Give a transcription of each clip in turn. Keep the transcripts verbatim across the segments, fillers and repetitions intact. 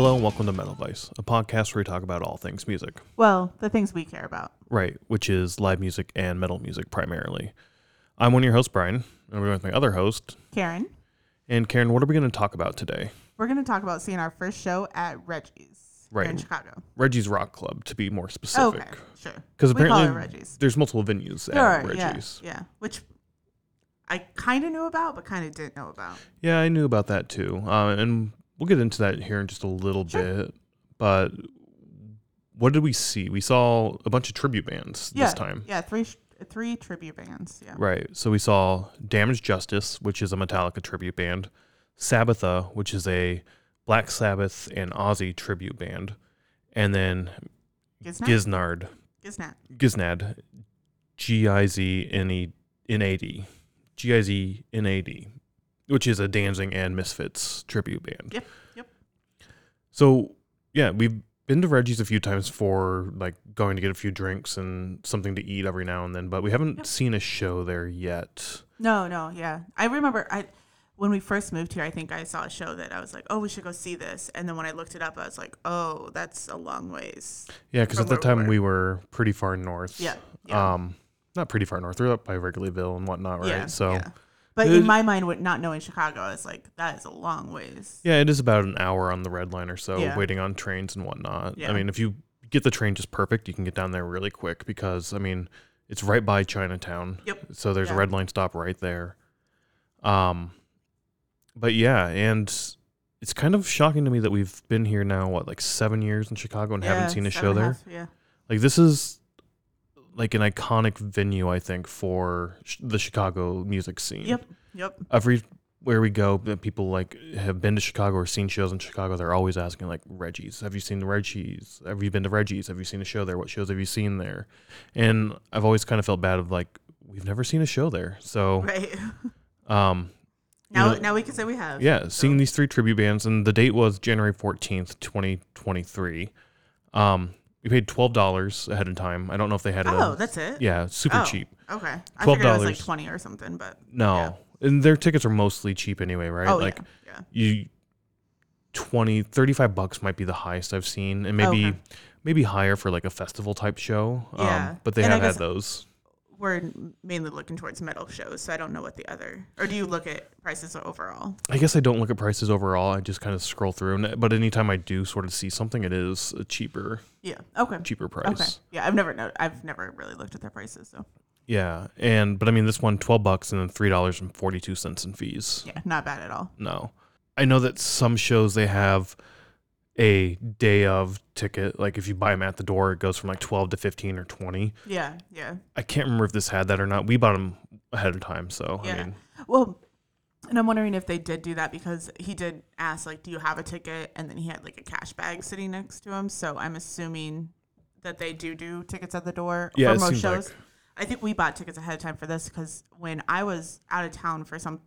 Hello and welcome to Metal Vice, a podcast where we talk about all things music. Well, the things we care about. Right, which is live music and metal music primarily. I'm one of your hosts, Brian, and we're with my other host, Karen. And Karen, what are we going to talk about today? We're going to talk about seeing our first show at Reggie's right. in Chicago. Reggie's Rock Club, to be more specific. Okay, sure. Because apparently there's multiple venues sure, at Reggie's. Yeah, yeah, which I kind of knew about, but kind of didn't know about. Yeah, I knew about that too. Uh, and... We'll get into that here in just a little sure. bit, but what did we see? We saw a bunch of tribute bands yeah, this time. Yeah, three three tribute bands. Yeah. Right. So we saw Damaged Justice, which is a Metallica tribute band, Sabbatha, which is a Black Sabbath and Ozzy tribute band, and then Giznad. Giznad. Giznad. G I Z N A D. G I Z N A D. Which is a Danzig and Misfits tribute band. Yep, yep. So, yeah, we've been to Reggie's a few times for, like, going to get a few drinks and something to eat every now and then, but we haven't yep. seen a show there yet. No, no, yeah. I remember I when we first moved here, I think I saw a show that I was like, oh, we should go see this. And then when I looked it up, I was like, oh, that's a long ways. Yeah, because at that time we were pretty far north. Yeah, yeah. Um, not pretty far north. We were up by Wrigleyville and whatnot, right? Yeah, so. Yeah. But in my mind, not knowing Chicago, I was like, that is a long ways. Yeah, it is about an hour on the red line or so, yeah. waiting on trains and whatnot. Yeah. I mean, if you get the train just perfect, you can get down there really quick because, I mean, it's right by Chinatown. Yep. So there's yeah. a red line stop right there. Um, But, yeah, and it's kind of shocking to me that we've been here now, what, like seven years in Chicago and yeah, haven't seen a show there? Half, yeah. Like, this is... like an iconic venue, I think, for sh- the Chicago music scene. Yep, yep. Everywhere we go, people like have been to Chicago or seen shows in Chicago. They're always asking, like, Reggie's. Have you seen the Reggie's? Have you been to Reggie's? Have you seen a show there? What shows have you seen there? And I've always kind of felt bad of like we've never seen a show there. So right. um, now, you know, now we can say we have. Yeah, so. Seeing these three tribute bands, and the date was January fourteenth, twenty twenty-three. Um. We paid twelve dollars ahead of time. I don't know if they had it. Oh, a, that's it? Yeah, super oh, cheap. Okay. I figured it was like twenty or something, but no. Yeah. And their tickets are mostly cheap anyway, right? Oh, like yeah, yeah. you twenty, thirty-five bucks might be the highest I've seen, and maybe oh, okay. maybe higher for like a festival type show. Yeah. Um but they and have had those. We're mainly looking towards metal shows, so I don't know what the other... Or do you look at prices overall? I guess I don't look at prices overall. I just kind of scroll through. But anytime I do sort of see something, it is a cheaper... Yeah, okay. Cheaper price. Okay. Yeah, I've never know, I've never really looked at their prices, so... Yeah, and... But I mean, this one, twelve bucks and then three dollars and forty-two cents in fees. Yeah, not bad at all. No. I know that some shows they have... a day of ticket, like if you buy them at the door, it goes from like twelve to fifteen or twenty. Yeah, yeah. I can't remember if this had that or not. We bought them ahead of time, so yeah. I mean, well, and I'm wondering if they did do that because he did ask, like, do you have a ticket? And then he had like a cash bag sitting next to him. So I'm assuming that they do do tickets at the door yeah, for most shows. Like... I think we bought tickets ahead of time for this because when I was out of town for some.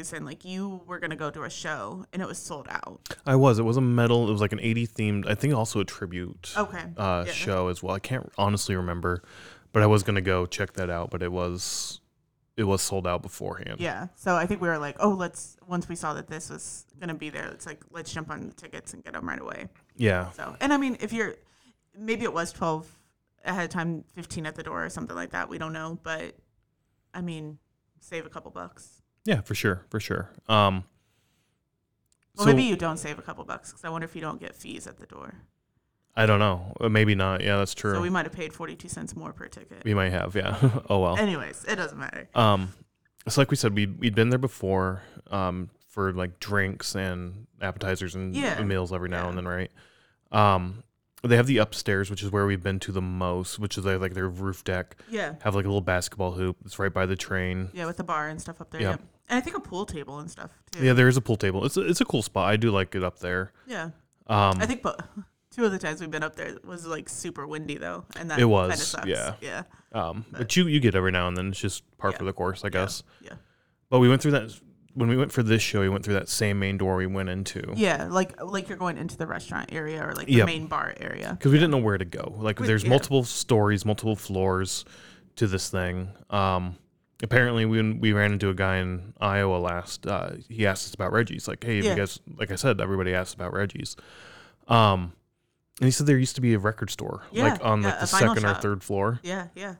reason like you were gonna go to a show and it was sold out. I was. It was a metal. It was like an eighties themed. I think also a tribute. Okay. Uh, yeah. Show as well. I can't honestly remember, but I was gonna go check that out. But it was, it was sold out beforehand. Yeah. So I think we were like, oh, let's once we saw that this was gonna be there, it's like let's jump on the tickets and get them right away. Yeah. So and I mean, if you're, maybe it was twelve ahead of time, fifteen at the door or something like that. We don't know, but I mean, save a couple bucks. Yeah, for sure, for sure. Um, well, so, maybe you don't save a couple bucks because I wonder if you don't get fees at the door. I don't know. Maybe not. Yeah, that's true. So we might have paid forty-two cents more per ticket. We might have, yeah. Oh, well. Anyways, it doesn't matter. Um, it's so like we said, we'd, we'd been there before um, for like drinks and appetizers and yeah. meals every now yeah. and then, right? Um, they have the upstairs, which is where we've been to the most, which is like their roof deck. Yeah. Have like a little basketball hoop. It's right by the train. Yeah, with the bar and stuff up there. Yeah. yeah. And I think a pool table and stuff, too. Yeah, there is a pool table. It's a, it's a cool spot. I do like it up there. Yeah. Um, I think bo- two of the times we've been up there it was like super windy, though. And that it was, kind of sucks. yeah. yeah. Um, but, but you, you get every now and then. It's just par yeah. for the course, I yeah. guess. Yeah. But we went through that. When we went for this show, we went through that same main door we went into. Yeah, like like you're going into the restaurant area or like the yep. main bar area. Because we didn't know where to go. Like we, there's yeah. multiple stories, multiple floors to this thing. Um, apparently, when we ran into a guy in Iowa last, uh, he asked us about Reggie's. Like, hey, yeah. if you guys, like I said, everybody asked about Reggie's. Um, and he said there used to be a record store, yeah, like on yeah, like the second shop. or third floor. Yeah, yeah.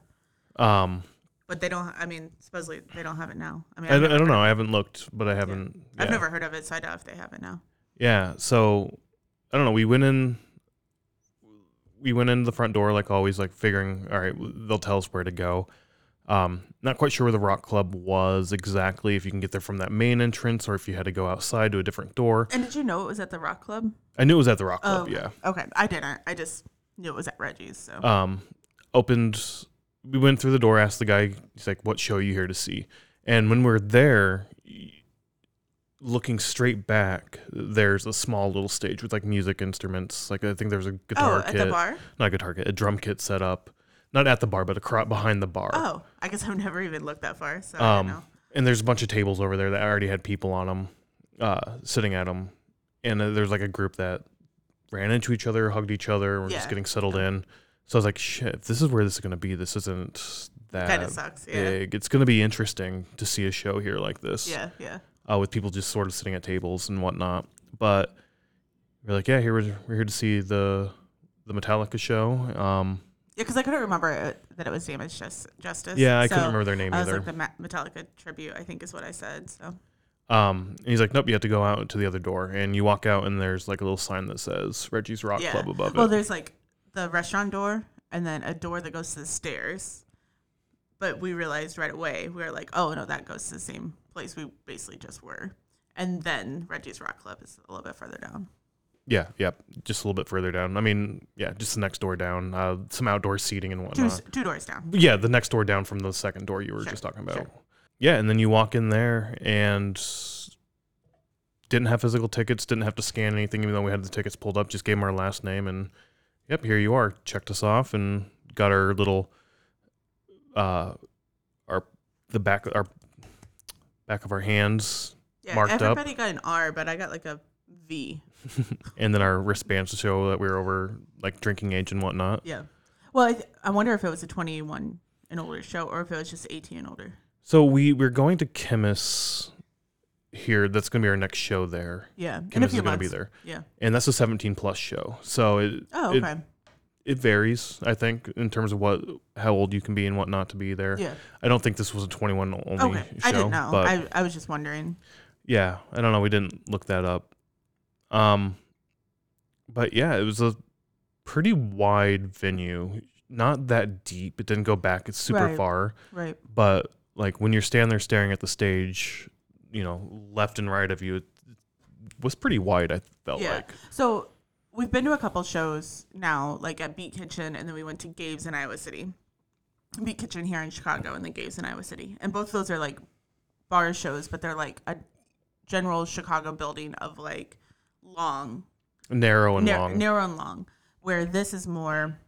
Um, but they don't. I mean, supposedly they don't have it now. I mean, I, I don't know. I haven't looked, but I haven't. Yeah. Yeah. I've never heard of it, so I doubt if they have it now. Yeah. So I don't know. We went in. We went into the front door, like always, like figuring, all right, they'll tell us where to go. Um, not quite sure where the rock club was exactly, if you can get there from that main entrance or if you had to go outside to a different door. And did you know it was at the rock club? I knew it was at the rock club, oh, yeah. Okay, I didn't. I just knew it was at Reggie's. So um, opened, we went through the door, asked the guy, he's like, what show are you here to see? And when we're there, looking straight back, there's a small little stage with like music instruments. Like I think there's a guitar oh, kit. Oh, at the bar? Not a guitar kit, a drum kit set up. Not at the bar, but a crop behind the bar. Oh, I guess I've never even looked that far, so um, I don't know. And there's a bunch of tables over there that already had people on them, uh, sitting at them. And uh, there's like a group that ran into each other, hugged each other, we're yeah. just getting settled yeah. in. So I was like, shit, if this is where this is going to be, this isn't that kind of sucks, yeah. big. It's going to be interesting to see a show here like this. Yeah, yeah. Uh, with people just sort of sitting at tables and whatnot. But we're like, yeah, here we're, we're here to see the the Metallica show. Um, yeah, because I couldn't remember it, that it was Damaged Justice. Yeah, I so couldn't remember their name I either. I was like, the Metallica tribute, I think is what I said. So, um, and he's like, nope, you have to go out to the other door. And you walk out, and there's like a little sign that says Reggie's Rock yeah. Club above well, it. Well, there's like the restaurant door and then a door that goes to the stairs. But we realized right away, we were like, oh, no, that goes to the same place we basically just were. And then Reggie's Rock Club is a little bit further down. Yeah, yeah, just a little bit further down. I mean, yeah, just the next door down, uh, some outdoor seating and whatnot. Two, two doors down. Yeah, the next door down from the second door you were sure, just talking about. Sure. Yeah, and then you walk in there and didn't have physical tickets, didn't have to scan anything, even though we had the tickets pulled up, just gave them our last name, and yep, here you are. Checked us off and got our little, uh, our the back, our back of our hands yeah, marked up. Yeah, everybody got an R, but I got like a V. And then our wristbands to show that we were over like drinking age and whatnot. Yeah. Well, I, th- I wonder if it was a twenty-one and older show or if it was just eighteen and older. So we, we're going to Chemist here. That's going to be our next show there. Yeah. Chemist is going to be there. Yeah. And that's a seventeen plus show. So it, oh, okay. it, it varies, I think, in terms of what, how old you can be and what not to be there. Yeah. I don't think this was a twenty-one only okay. show. I didn't know. I, I was just wondering. Yeah. I don't know. We didn't look that up. Um, but yeah, it was a pretty wide venue, not that deep. It didn't go back. It's super right, far. Right. But like when you're standing there staring at the stage, you know, left and right of you, it was pretty wide. I felt yeah. like. So we've been to a couple shows now, like at Beat Kitchen, and then we went to Gabe's in Iowa City, Beat Kitchen here in Chicago, and then Gabe's in Iowa City. And both of those are like bar shows, but they're like a general Chicago building of like, long narrow and nar- long narrow and long where this is more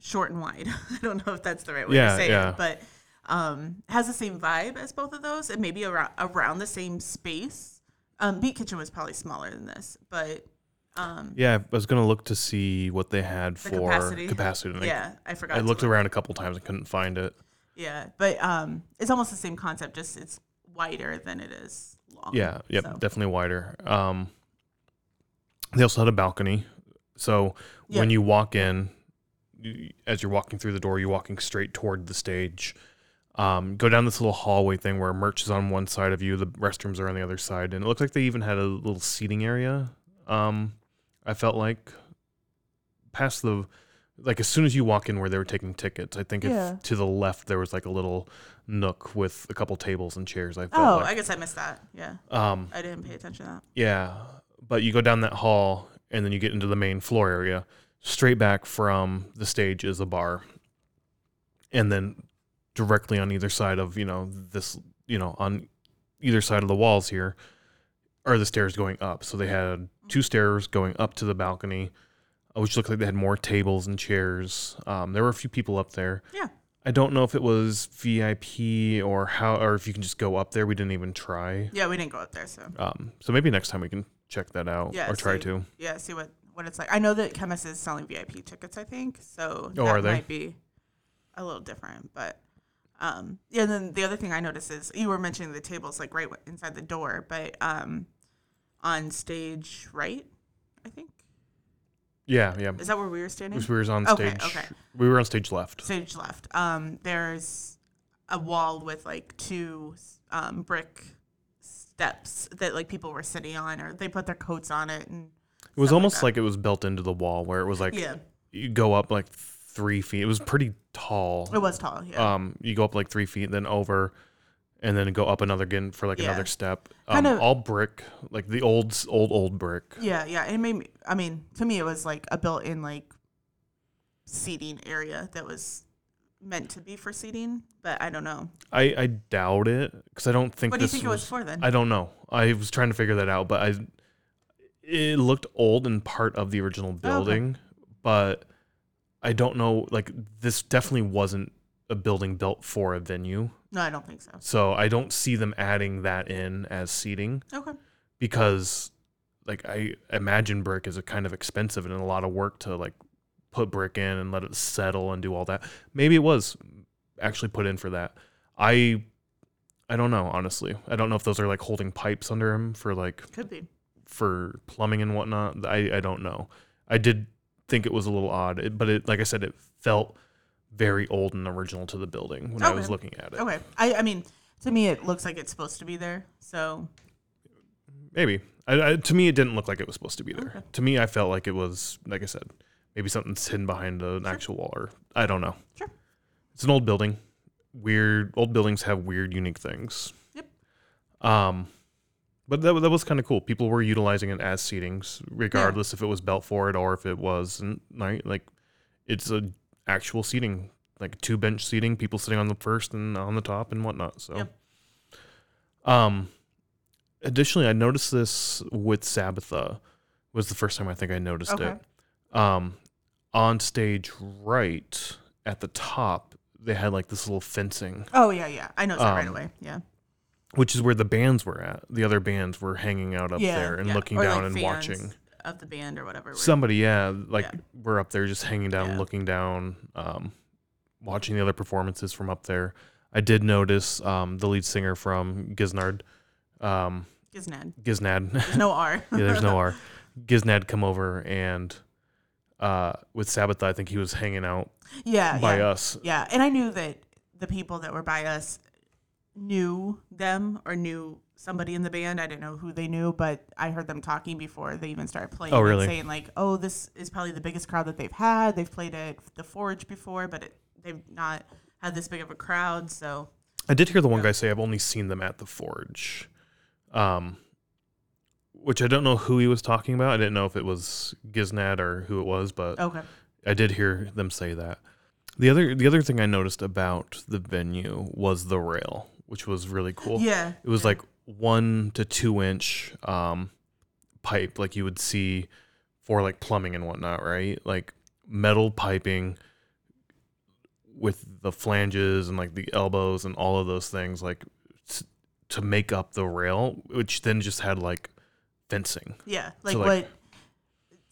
short and wide. I don't know if that's the right way yeah, to say yeah. it, but um has the same vibe as both of those and maybe around, around the same space. um Beat Kitchen was probably smaller than this, but um yeah I was gonna look to see what they had the for capacity, capacity and yeah I, I forgot I looked look. around a couple times and couldn't find it yeah but um it's almost the same concept, just it's wider than it is long. yeah yeah so. Definitely wider. um They also had a balcony. So yeah. when you walk in, you, as you're walking through the door, you're walking straight toward the stage. Um, go down this little hallway thing where merch is on one side of you. The restrooms are on the other side. And it looks like they even had a little seating area. Um, I felt like past the, like as soon as you walk in where they were taking tickets, I think yeah. if to the left there was like a little nook with a couple tables and chairs. I felt Oh, like. I guess I missed that. Yeah. Um, I didn't pay attention to that. Yeah. But you go down that hall, and then you get into the main floor area. Straight back from the stage is a bar. And then directly on either side of, you know, this, you know, on either side of the walls here are the stairs going up. So they had two stairs going up to the balcony, which looked like they had more tables and chairs. Um, there were a few people up there. Yeah. I don't know if it was V I P or how, or if you can just go up there. We didn't even try. Yeah, we didn't go up there, so. Um, so maybe next time we can check that out yeah, or try see, to. Yeah, see what, what it's like. I know that Chemist is selling V I P tickets, I think, so oh, that are they? might be a little different. But um, yeah, and then the other thing I noticed is you were mentioning the tables like right inside the door, but um, on stage right, I think. Yeah, yeah. Is that where we were standing? We were on stage. Okay, okay. We were on stage left. Stage left. Um, there's a wall with like two um, brick steps that like people were sitting on, or they put their coats on it. And it was almost like, like it was built into the wall, where it was like yeah. you go up like three feet. It was pretty tall. It was tall. Yeah. Um, you go up like three feet, then over. And then go up another again for like yeah. another step. Um, kind of, all brick, like the old, old, old brick. Yeah, yeah. It made me, I mean, to me, it was like a built in like seating area that was meant to be for seating, but I don't know. I, I doubt it because I don't think what this What do you think was, it was for then? I don't know. I was trying to figure that out, but I it looked old and part of the original building, oh, okay. but I don't know. Like, this definitely wasn't a building built for a venue. No, I don't think so. So I don't see them adding that in as seating. Okay. Because, like, I imagine brick is a kind of expensive and a lot of work to, like, put brick in and let it settle and do all that. Maybe it was actually put in for that. I I don't know, honestly. I don't know if those are, like, holding pipes under them for, like... Could be. For plumbing and whatnot. I, I don't know. I did think it was a little odd. It, but, it, like I said, it felt... very old and original to the building when okay. I was looking at it. Okay. I, I mean, to me, it looks like it's supposed to be there, so. Maybe. I, I, to me, it didn't look like it was supposed to be there. Okay. To me, I felt like it was, like I said, maybe something's hidden behind an sure. actual wall, or I don't know. Sure. It's an old building. Weird. Old buildings have weird, unique things. Yep. Um, But that, that was kind of cool. People were utilizing it as seatings, regardless yeah. if it was built for it or if it wasn't. Right? Like, it's a... actual seating, like two bench seating, people sitting on the first and on the top and whatnot. So, yep. um, additionally, I noticed this with Sabbatha was the first time I think I noticed okay. it. Um, on stage right at the top, they had like this little fencing. Oh yeah, yeah, I noticed um, that right away. Yeah, which is where the bands were at. The other bands were hanging out up yeah, there and yeah. looking or down like and watching. Of the band or whatever. Somebody, yeah. Like, yeah. we're up there just hanging down, yeah. looking down, um, watching the other performances from up there. I did notice um, the lead singer from Giznad. Um, Giznad. Giznad. There's no R. yeah, there's no R. Giznad come over, and uh, with Sabbatha, I think he was hanging out yeah, by yeah. us. Yeah, and I knew that the people that were by us knew them or knew somebody in the band. I didn't know who they knew, but I heard them talking before they even started playing. Oh, really? And saying like, oh, this is probably the biggest crowd that they've had. They've played at the Forge before, but it, they've not had this big of a crowd. So I did hear the one you know. guy say, I've only seen them at the Forge, um, which I don't know who he was talking about. I didn't know if it was Giznad or who it was, but okay. I did hear them say that. The other, the other thing I noticed about the venue was the rail, which was really cool. Yeah. It was yeah. like one to two inch um, pipe, like you would see for like plumbing and whatnot, right? Like metal piping with the flanges and like the elbows and all of those things, like t- to make up the rail, which then just had like fencing. Yeah. Like, so, like what,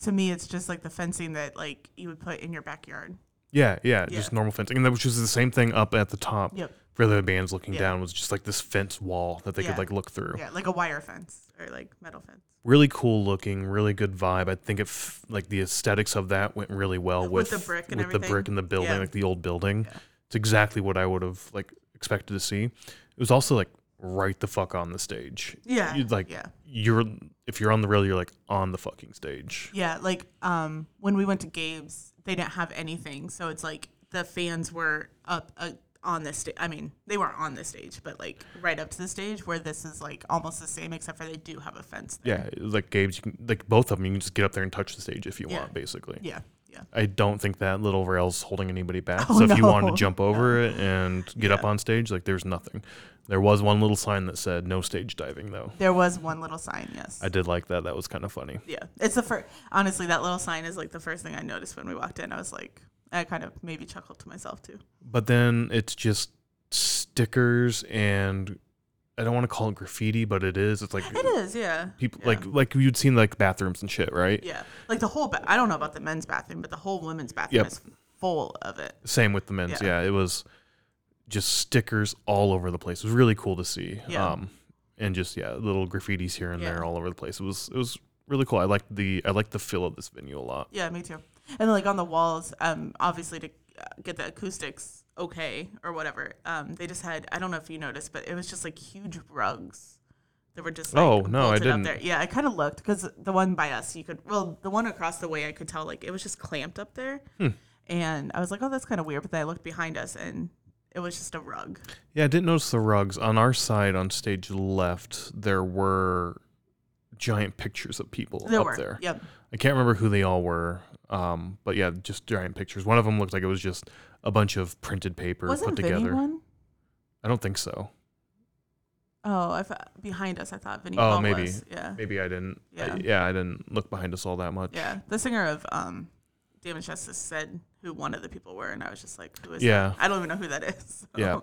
to me, it's just like the fencing that like you would put in your backyard. Yeah, yeah, yeah, just normal fencing. And that was just the same thing up at the top. Yep. For the bands looking yeah. down was just like this fence wall that they yeah. could like look through. Yeah, like a wire fence or like metal fence. Really cool looking, really good vibe. I think it f- like the aesthetics of that went really well with, with the brick and with everything. the brick and the building, yeah. like the old building. Yeah. It's exactly what I would have like expected to see. It was also like right the fuck on the stage. Yeah. You'd like yeah. you're if you're on the rail, you're like on the fucking stage. Yeah, like um when we went to Gabe's, they didn't have anything, so it's like the fans were up uh, on the stage. I mean, they weren't on the stage, but like right up to the stage, where this is like almost the same, except for they do have a fence there. Yeah, like Gabe's, you can, like both of them, you can just get up there and touch the stage if you yeah. want, basically. Yeah, yeah. I don't think that little rail's holding anybody back. Oh, so if no. you wanted to jump over no. it and get yeah. up on stage, like there's nothing. There was one little sign that said no stage diving, though. There was one little sign, yes. I did like that. That was kind of funny. Yeah. It's the first, honestly, that little sign is like the first thing I noticed when we walked in. I was like, I kind of maybe chuckled to myself, too. But then it's just stickers, and I don't want to call it graffiti, but it is. It's like, it is, yeah. People yeah. like, like you'd seen like bathrooms and shit, right? Yeah. Like the whole, ba- I don't know about the men's bathroom, but the whole women's bathroom yep. is full of it. Same with the men's, yeah. yeah it was. Just stickers all over the place. It was really cool to see. Yeah. Um, and just, yeah, little graffitis here and yeah. there all over the place. It was it was really cool. I like the I like the feel of this venue a lot. Yeah, me too. And then like on the walls, um, obviously to get the acoustics okay or whatever, um, they just had, I don't know if you noticed, but it was just like huge rugs that were just like, oh no, I didn't. Up there. Yeah, I kind of looked because the one by us, you could, well, the one across the way, I could tell like it was just clamped up there, hmm. and I was like, oh, that's kind of weird. But then I looked behind us and it was just a rug. Yeah, I didn't notice the rugs on our side on stage left. There were giant pictures of people there up were. there. Yep. I can't remember who they all were. Um, but yeah, just giant pictures. One of them looked like it was just a bunch of printed paper Wasn't put together. Vinny one? I don't think so. Oh, I thought behind us. I thought Vinny. Oh, Paul maybe. Was. Yeah. Maybe I didn't. Yeah. I, yeah, I didn't look behind us all that much. Yeah, the singer of um, Damaged Justice said who one of the people were, and I was just like, who is yeah. that? I don't even know who that is. So. Yeah.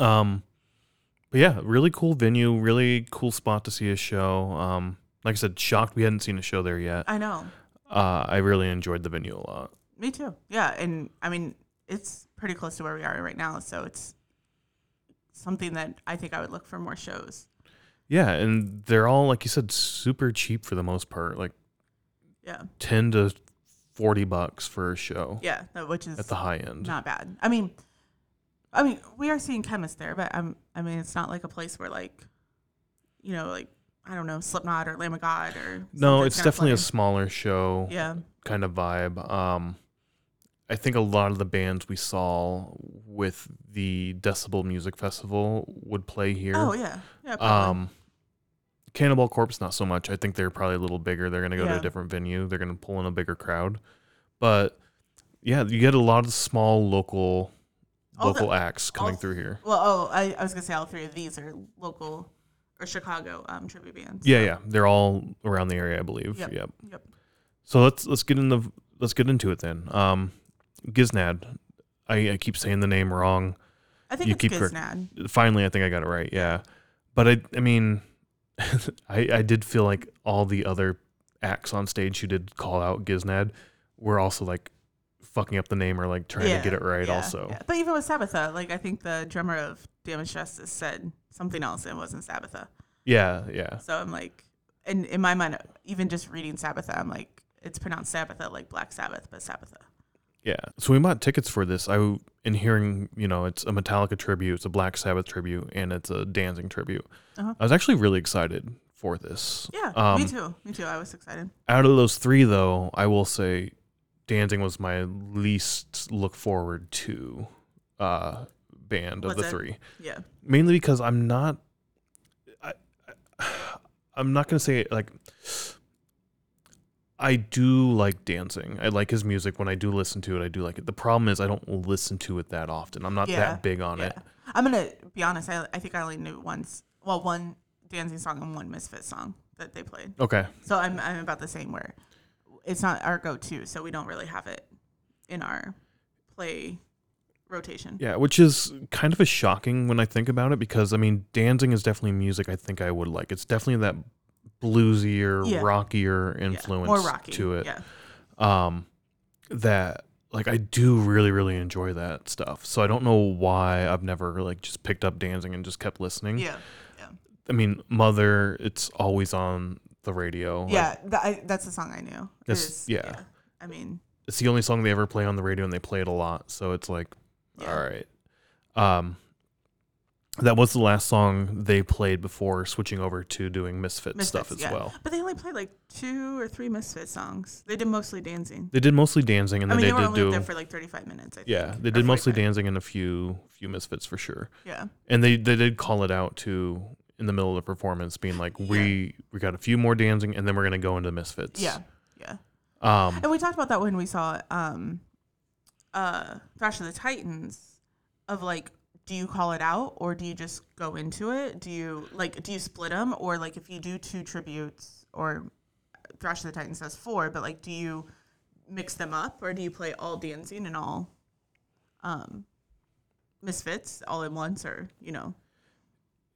Yeah. Um, but yeah, really cool venue, really cool spot to see a show. Um, like I said, shocked we hadn't seen a show there yet. I know. Uh, I really enjoyed the venue a lot. Me too. Yeah, and I mean, it's pretty close to where we are right now, so it's something that I think I would look for more shows. Yeah, and they're all, like you said, super cheap for the most part. Like, yeah, ten to forty bucks for a show. Yeah, which is at the high end. Not bad. I mean, I mean, we are seeing Chemist there, but I'm. I mean, it's not like a place where like, you know, like. I don't know, Slipknot or Lamb of God or no, it's definitely a smaller show, yeah, kind of vibe. Um, I think a lot of the bands we saw with the Decibel Music Festival would play here. Oh yeah, yeah. Probably. Um, Cannibal Corpse, not so much. I think they're probably a little bigger. They're gonna go yeah. to a different venue. They're gonna pull in a bigger crowd, but yeah, you get a lot of small local all local the, acts coming all, through here. Well, oh, I, I was gonna say all three of these are local. Or Chicago um, tribute bands. Yeah, so. yeah, they're all around the area, I believe. Yep. Yep. yep. So let's let's get in the let's get into it then. Um, Giznad, I, I keep saying the name wrong. I think you it's keep Giznad. Cor- Finally, I think I got it right. Yeah, but I I mean, I I did feel like all the other acts on stage who did call out Giznad were also like fucking up the name or like trying yeah, to get it right. Yeah, also, yeah. But even with Sabbatha, like I think the drummer of Damaged Justice said something else and it wasn't Sabbatha. Yeah, yeah. So I'm like, and in my mind, even just reading Sabbatha, I'm like, it's pronounced Sabbatha, like Black Sabbath, but Sabbatha. Yeah. So we bought tickets for this. I, in hearing, you know, it's a Metallica tribute, it's a Black Sabbath tribute, and it's a Danzig tribute. Uh-huh. I was actually really excited for this. Yeah, um, me too. Me too. I was excited. Out of those three, though, I will say Danzig was my least look forward to. Uh, band of What's the it? three, yeah, mainly because I'm not I, I I'm not gonna say like I do like Danzig. I like his music. When I do listen to it, I do like it. The problem is I don't listen to it that often. I'm not yeah. that big on yeah. it. I'm gonna be honest, I, I think I only knew once well one Danzig song and one Misfits song that they played. Okay, so I'm I'm about the same where it's not our go-to, so we don't really have it in our play rotation. Yeah, which is kind of a shocking when I think about it, because I mean Danzig is definitely music I think I would like. It's definitely that bluesier, yeah. rockier influence yeah. rocky. to it. Yeah. Um that like I do really, really enjoy that stuff. So I don't know why I've never like just picked up Danzig and just kept listening. Yeah. Yeah. I mean, Mother, it's always on the radio. Yeah, like, th- I, that's the song I knew. Is, yeah. yeah. I mean, it's the only song they ever play on the radio and they play it a lot, so it's like yeah. All right. Um, that was the last song they played before switching over to doing Misfits, Misfits stuff as yeah. well. But they only played like two or three Misfits songs. They did mostly Danzig. They did mostly Danzig. And I then mean, they, they were did only do, there for like thirty-five minutes, I think. Yeah, they did mostly Danzig and a few few Misfits for sure. Yeah. And they, they did call it out to, in the middle of the performance, being like, we yeah. we got a few more Danzig and then we're going to go into Misfits. Yeah, yeah. Um, and we talked about that when we saw... Um, Uh, Thrash of the Titans, of like, do you call it out or do you just go into it? Do you like do you split them, or like if you do two tributes, or Thrash of the Titans has four, but like do you mix them up or do you play all Danzig and all um, Misfits all at once, or you know?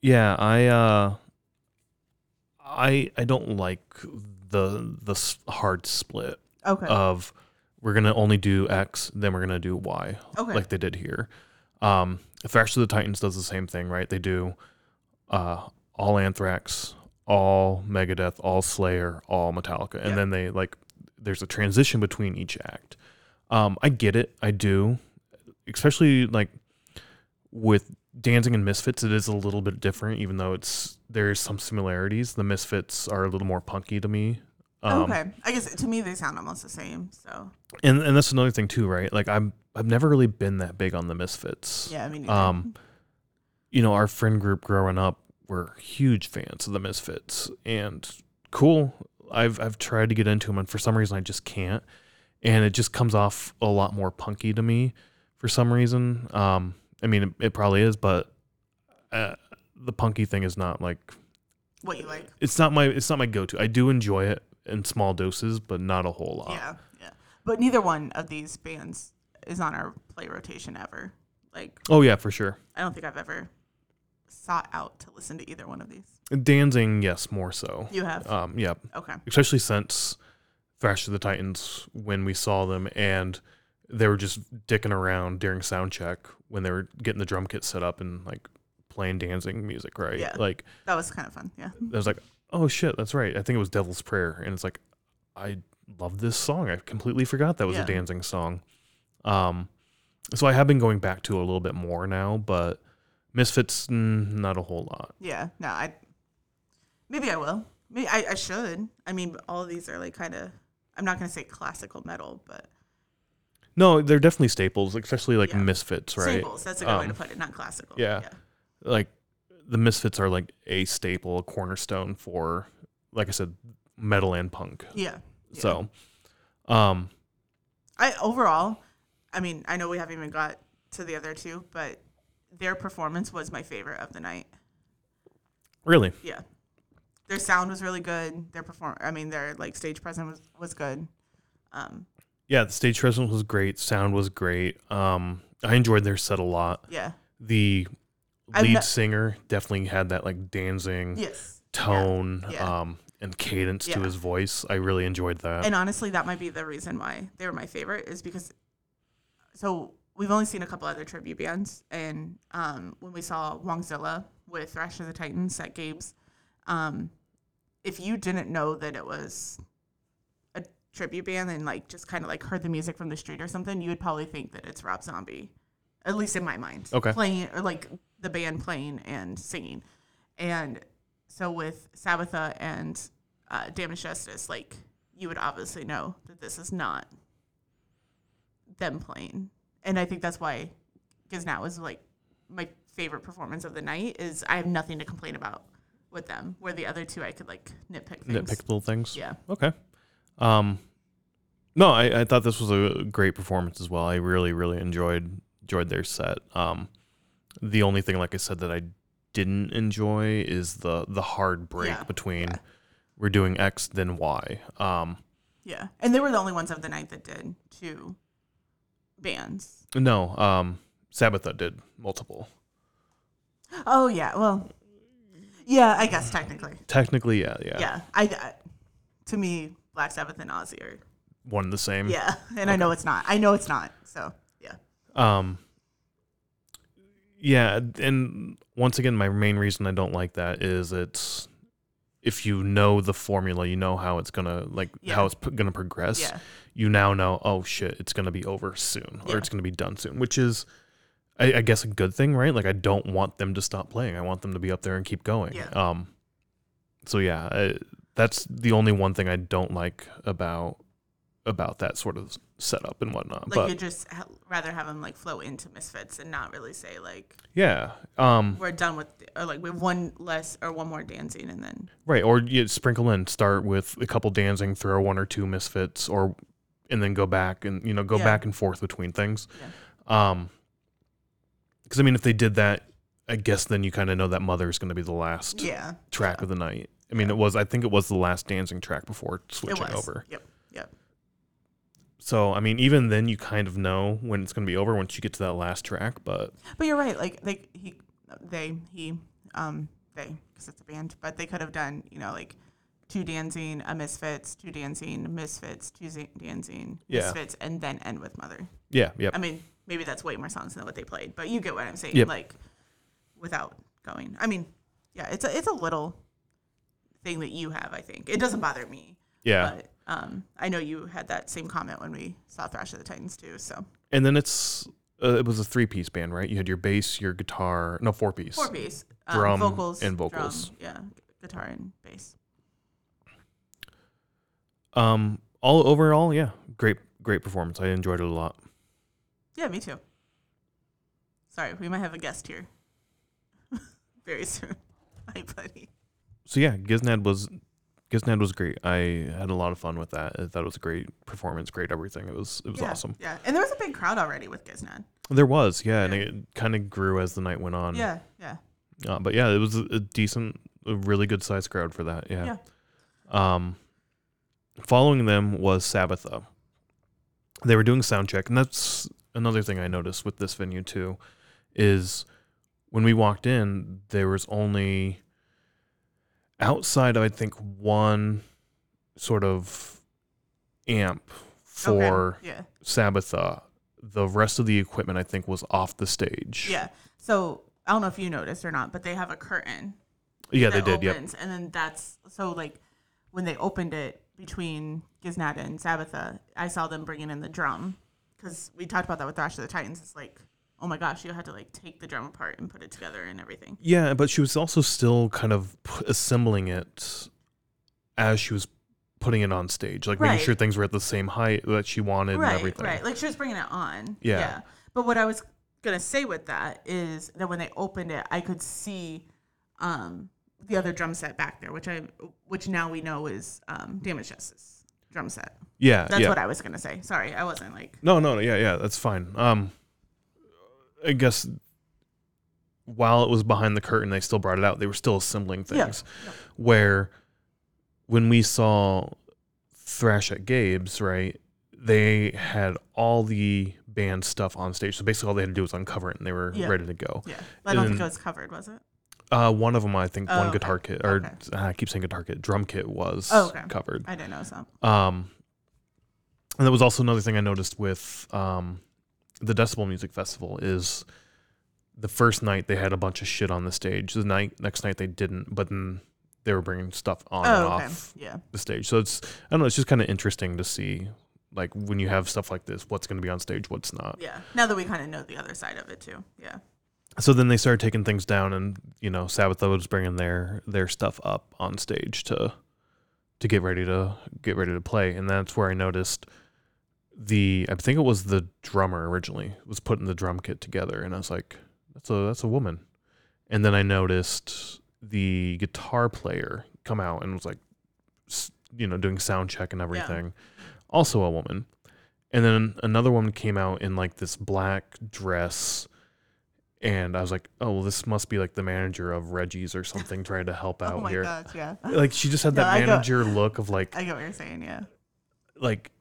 Yeah, I uh, I I don't like the the hard split okay. of. We're going to only do X, then we're going to do Y, okay. like they did here. Um, Thrash of the Titans does the same thing, right? They do uh, all Anthrax, all Megadeth, all Slayer, all Metallica. And yeah. then they like, there's a transition between each act. Um, I get it. I do. Especially like with Danzig and Misfits, it is a little bit different, even though it's, there's some similarities. The Misfits are a little more punky to me. Um, okay. I guess to me, they sound almost the same. So, and, and that's another thing too, right? Like I'm, I've never really been that big on the Misfits. Yeah. I mean, um, you know, our friend group growing up were huge fans of the Misfits, and cool. I've, I've tried to get into them, and for some reason I just can't. And it just comes off a lot more punky to me for some reason. Um, I mean, it, it probably is, but uh, the punky thing is not like what you like. It's not my, it's not my go-to. I do enjoy it in small doses, but not a whole lot. Yeah, yeah. But neither one of these bands is on our play rotation ever. Like, oh yeah, for sure. I don't think I've ever sought out to listen to either one of these. Danzig, yes, more so. You have? Um, yeah. Okay. Especially since Thrash of the Titans, when we saw them, and they were just dicking around during sound check when they were getting the drum kit set up and like playing Danzig music, right? Yeah. Like that was kind of fun. Yeah. I was like, oh shit, that's right. I think it was Devil's Prayer, and it's like, I love this song. I completely forgot that was yeah. a Danzig song. Um, so I have been going back to it a little bit more now, but Misfits, mm, not a whole lot. Yeah, no, I maybe I will. Maybe I, I should. I mean, all of these are like kind of. I'm not gonna say classical metal, but no, they're definitely staples, especially like yeah. Misfits, right? Staples. That's a good um, way to put it. Not classical. Yeah. yeah, like the Misfits are like a staple, a cornerstone for, like I said, metal and punk. Yeah. yeah. So, um, I overall. I mean, I know we haven't even got to the other two, but their performance was my favorite of the night. Really? Yeah. Their sound was really good. Their perform I mean, their like stage presence was, was good. Um, yeah, the stage presence was great. Sound was great. Um, I enjoyed their set a lot. Yeah. The lead not- singer definitely had that like dancing yes. tone yeah. Yeah. Um, and cadence yeah. to his voice. I really enjoyed that. And honestly, that might be the reason why they were my favorite is because... So we've only seen a couple other tribute bands, and um, when we saw Wongzilla with Thrash of the Titans at Gabe's, um, if you didn't know that it was a tribute band and like just kind of like heard the music from the street or something, you would probably think that it's Rob Zombie, at least in my mind. Okay. Playing or like the band playing and singing, and so with Sabbatha and uh, Damaged Justice, like you would obviously know that this is not them playing. And I think that's why Giznad was like my favorite performance of the night is I have nothing to complain about with them, where the other two I could like nitpick things. Nitpick little things? Yeah. Okay. Um, no, I, I thought this was a great performance as well. I really, really enjoyed enjoyed their set. Um, the only thing, like I said, that I didn't enjoy is the, the hard break yeah. between yeah. we're doing X, then Y. Um, yeah. And they were the only ones of the night that did, too. Bands. No, um, Sabbatha did multiple. Oh yeah, well, yeah, I guess technically. Technically, yeah, yeah. Yeah, I, I to me, Black Sabbath and Ozzy are one and the same. Yeah, and okay. I know it's not. I know it's not. So yeah. Um. Yeah, and once again, my main reason I don't like that is it's if you know the formula, you know how it's gonna like yeah. how it's p- gonna progress. Yeah. You now know, oh shit, it's gonna be over soon, or yeah. it's gonna be done soon, which is, I, I guess, a good thing, right? Like I don't want them to stop playing. I want them to be up there and keep going. Yeah. Um. So yeah, I, that's the only one thing I don't like about about that sort of setup and whatnot. Like but, you just ha- rather have them like flow into Misfits and not really say like yeah um we're done with th- or like we have one less or one more Danzig and then right or you sprinkle in start with a couple Danzig, throw one or two Misfits or and then go back and you know go yeah. back and forth between things yeah. um because I mean if they did that I guess then you kind of know that Mother is going to be the last yeah. track yeah. of the night. I mean yeah. it was I think it was the last Danzig track before switching over. Yep. Yep. So, I mean, even then you kind of know when it's going to be over once you get to that last track, but... But you're right. Like, they, he, they, he, um, they, because it's a band, but they could have done, you know, like, two Danzig, a Misfits, two Danzig, Misfits, two Danzig, yeah. Misfits, and then end with Mother. Yeah, yeah. I mean, maybe that's way more songs than what they played, but you get what I'm saying, yep. like, without going. I mean, yeah, it's a, it's a little thing that you have, I think. It doesn't bother me. Yeah. But um, I know you had that same comment when we saw Thrash of the Titans, too. So. And then it's, uh, it was a three-piece band, right? You had your bass, your guitar. No, four-piece. Four-piece. Um, drum vocals, and vocals. Drum, yeah, guitar and bass. Um. All overall, yeah, great, great performance. I enjoyed it a lot. Yeah, me too. Sorry, we might have a guest here very soon. Hi, buddy. So yeah, Giznad was Giznad was great. I had a lot of fun with that. I thought it was a great performance, great everything. It was it was yeah, awesome. Yeah, and there was a big crowd already with Giznad. There was, yeah, yeah. And it kind of grew as the night went on. Yeah, yeah. Uh, but yeah, it was a decent, a really good sized crowd for that. Yeah. Yeah. Um. Following them was Sabbatha. They were doing soundcheck, and that's another thing I noticed with this venue too, is when we walked in, there was only outside of, I think, one sort of amp for okay. yeah. Sabbatha. The rest of the equipment, I think, was off the stage. Yeah. So I don't know if you noticed or not, but they have a curtain. Yeah, they did. Yeah. And then that's so like when they opened it. Between Giznad and Sabbatha, I saw them bringing in the drum because we talked about that with Thrash of the Titans. It's like, oh my gosh, you had to like take the drum apart and put it together and everything. Yeah, but she was also still kind of assembling it as she was putting it on stage, like right. making sure things were at the same height that she wanted right, and everything. Right, like she was bringing it on. Yeah. yeah. But what I was going to say with that is that when they opened it, I could see... um the other drum set back there, which I, which now we know is um, Damaged Justice drum set. Yeah, that's yeah. what I was gonna say. Sorry, I wasn't like. No, no, no, yeah, yeah, that's fine. Um, I guess while it was behind the curtain, they still brought it out. They were still assembling things. Yeah. Yeah. Where when we saw Thrash at Gabe's, right, they had all the band stuff on stage. So basically, all they had to do was uncover it, and they were yeah. ready to go. Yeah, but I don't and, think it was covered, was it? Uh, one of them, I think, oh, one okay. guitar kit, or okay. uh, I keep saying guitar kit, drum kit was oh, okay. covered. I didn't know that. Um, and that was also another thing I noticed with um, the Decibel Music Festival is the first night they had a bunch of shit on the stage. The night next night they didn't, but then they were bringing stuff on oh, and okay. off yeah. the stage. So it's, I don't know, it's just kind of interesting to see, like, when you have stuff like this, what's going to be on stage, what's not. Yeah, now that we kind of know the other side of it, too. Yeah. So then they started taking things down, and you know, Sabbatha was bringing their their stuff up on stage to to get ready to get ready to play, and that's where I noticed the I think it was the drummer originally was putting the drum kit together, and I was like, that's a that's a woman, and then I noticed the guitar player come out and was like, you know, doing sound check and everything, yeah. also a woman, and then another woman came out in like this black dress. And I was like, oh, well, this must be like the manager of Reggie's or something trying to help out oh my here. God, yeah. Like she just had no, that I manager get, look of like. I get what you're saying, yeah. Like,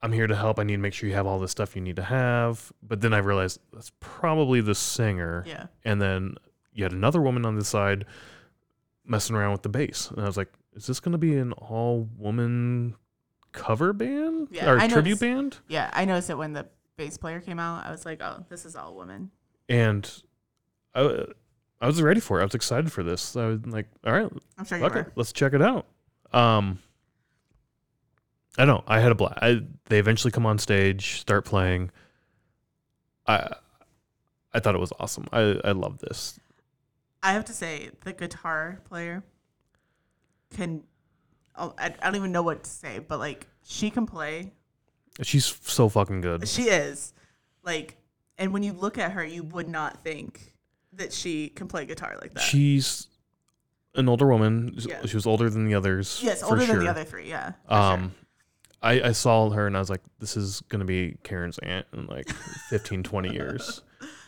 I'm here to help. I need to make sure you have all the stuff you need to have. But then I realized that's probably the singer. Yeah. And then you had another woman on the side messing around with the bass. And I was like, is this going to be an all woman cover band yeah, or I tribute noticed, band? Yeah. I noticed it when the bass player came out. I was like, oh, this is all woman. And I, I was ready for it. I was excited for this. I was like, all right, I'm sure you were. It. Let's check it out. Um, I don't know. I had a blast. I, they eventually come on stage, start playing. I I thought it was awesome. I, I love this. I have to say, the guitar player can, I, I don't even know what to say, but like, she can play. She's so fucking good. She is. Like, and when you look at her, you would not think that she can play guitar like that. She's an older woman. Yeah. She was older than the others. Yes, older sure. than the other three, yeah. Um, sure. I, I saw her, and I was like, this is going to be Karen's aunt in like fifteen, twenty years.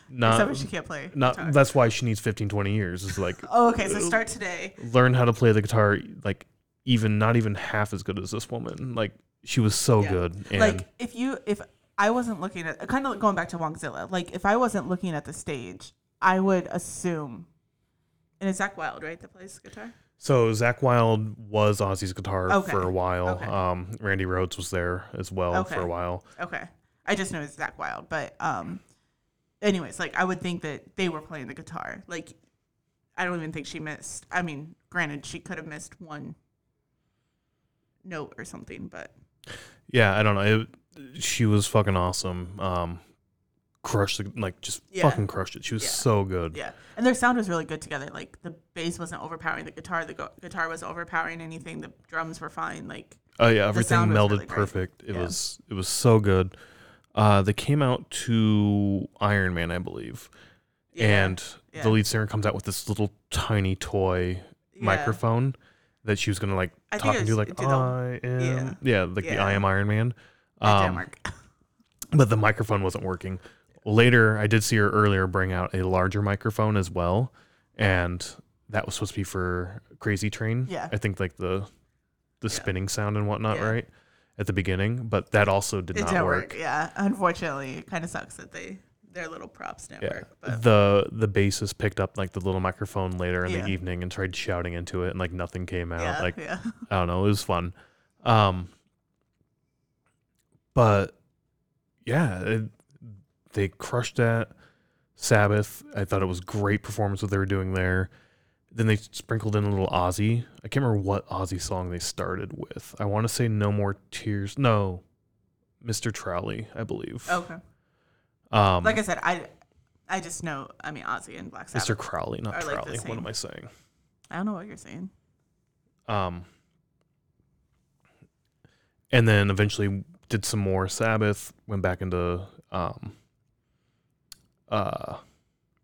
Not, Except she can't play not, guitar. That's why she needs fifteen, twenty years. It's like, oh, okay, so start today. Learn how to play the guitar, like, even not even half as good as this woman. Like, she was so yeah. good. And like, if you... if. I wasn't looking at, kind of going back to Wongzilla, like if I wasn't looking at the stage, I would assume, and it's Zakk Wylde, right, that plays guitar? So Zakk Wylde was Ozzy's guitar okay. for a while. Okay. Um, Randy Rhoads was there as well okay. for a while. Okay. I just know it's Zakk Wylde, but um, anyways, like I would think that they were playing the guitar. Like I don't even think she missed. I mean, granted, she could have missed one note or something, but. Yeah, I don't know. It, she was fucking awesome. Um, crushed, the, like, just yeah. fucking crushed it. She was yeah. so good. Yeah, and their sound was really good together. Like, the bass wasn't overpowering the guitar. The go- guitar wasn't overpowering anything. The drums were fine. Like, oh yeah, everything melded really perfect. It yeah. was it was so good. Uh, they came out to Iron Man, I believe. Yeah. And yeah. the lead singer comes out with this little tiny toy yeah. microphone that she was going to like I talk and do like, the, I am, yeah, yeah like yeah. the I am Iron Man. Um, but the microphone wasn't working. Later, I did see her earlier bring out a larger microphone as well. And that was supposed to be for Crazy Train. Yeah. I think like the the yeah. spinning sound and whatnot, yeah. right? At the beginning, but that also did it not work. work. Yeah, unfortunately, it kind of sucks that they their little props didn't yeah. work. But. The the bassist picked up like the little microphone later in yeah. the evening and tried shouting into it, and like nothing came out. Yeah, like yeah. I don't know, it was fun. Um, but yeah, it, they crushed that. Sabbath, I thought it was great performance what they were doing there. Then they sprinkled in a little Ozzy. I can't remember what Ozzy song they started with. I want to say No More Tears. No, Mister Trolley, I believe. Okay. Um, like I said, I, I just know, I mean, Ozzy and Black Sabbath. Mister Crowley, not Trolley. Like what am I saying? I don't know what you're saying. Um. And then eventually did some more Sabbath, went back into um. Uh,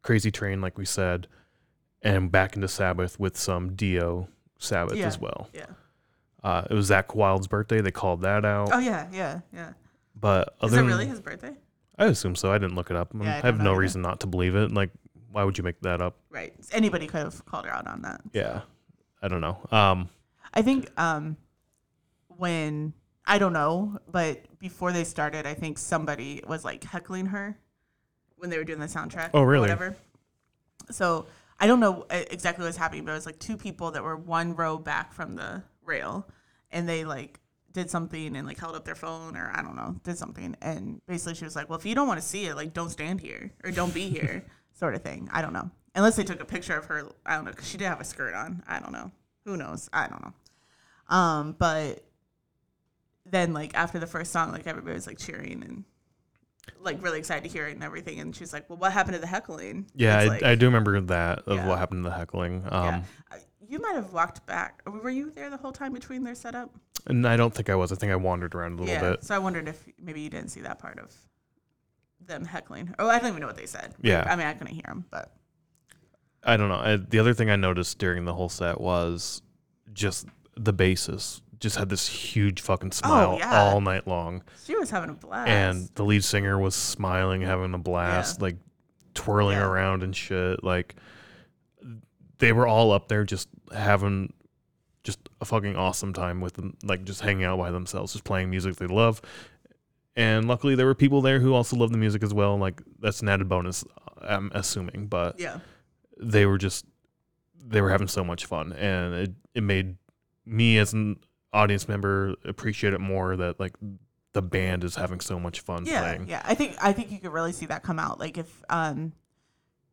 Crazy Train, like we said. And back into Sabbath with some Dio Sabbath yeah, as well. Yeah, uh, it was Zakk Wylde's birthday. They called that out. Oh yeah, yeah, yeah. But other is it really his birthday? I assume so. I didn't look it up. Yeah, I, I have no either. reason not to believe it. Like, why would you make that up? Right. Anybody could have called her out on that. So. Yeah, I don't know. Um, I think um, when I don't know, but before they started, I think somebody was like heckling her when they were doing the soundtrack. Oh really? Or whatever. So. I don't know exactly what was happening, but it was like two people that were one row back from the rail, and they like did something and like held up their phone or I don't know, did something. And basically she was like, well, if you don't want to see it, like don't stand here or don't be here sort of thing. I don't know. Unless they took a picture of her. I don't know. Cause she did have a skirt on. I don't know. Who knows? I don't know. Um, but then like after the first song, like everybody was like cheering and like really excited to hear it and everything, and she's like, "Well, what happened to the heckling?" Yeah, I, like, I do remember that of yeah. what happened to the heckling. Um, yeah. You might have walked back. Were you there the whole time between their setup? And I don't think I was. I think I wandered around a little yeah, bit. So I wondered if maybe you didn't see that part of them heckling. Oh, I don't even know what they said. Yeah, I mean, I couldn't hear them, but I don't know. I, the other thing I noticed during the whole set was just the bassist. Just had this huge fucking smile oh, yeah. all night long. She was having a blast. And the lead singer was smiling, having a blast, yeah. like twirling yeah. around and shit. Like they were all up there just having just a fucking awesome time with them, like just hanging out by themselves, just playing music they love. And luckily there were people there who also loved the music as well. Like that's an added bonus, I'm assuming. But yeah. they were just, they were having so much fun. And it, it made me as an audience member appreciate it more that like the band is having so much fun yeah, playing. Yeah, I think I think you could really see that come out. Like if um,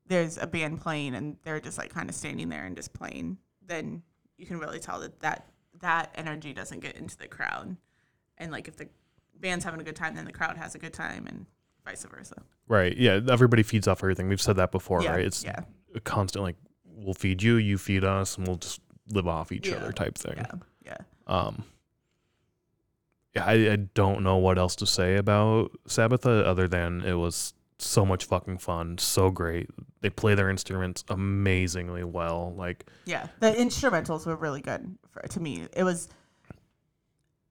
there's a band playing and they're just like kind of standing there and just playing, then you can really tell that, that that energy doesn't get into the crowd. And like if the band's having a good time, then the crowd has a good time and vice versa. Right. Yeah. Everybody feeds off everything. We've said that before, yeah, right? It's yeah. a constant like we'll feed you, you feed us, and we'll just live off each yeah, other type thing. Yeah. Yeah. Um, yeah, I, I don't know what else to say about Sabbatha other than it was so much fucking fun, so great. They play their instruments amazingly well. Like, yeah, the instrumentals were really good for, to me. It was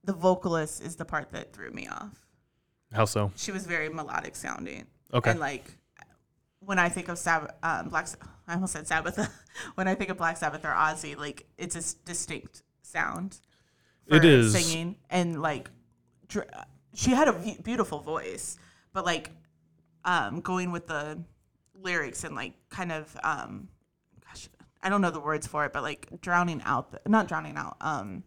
the vocalist is the part that threw me off. How so? She was very melodic sounding. Okay. And like when I think of Sab- um, Black, I almost said Sabbatha. When I think of Black Sabbath or Ozzy, like it's a distinct sound. It is singing and like dr- she had a v- beautiful voice, but like um, going with the lyrics and like kind of um, gosh, I don't know the words for it, but like drowning out, the, not drowning out, um,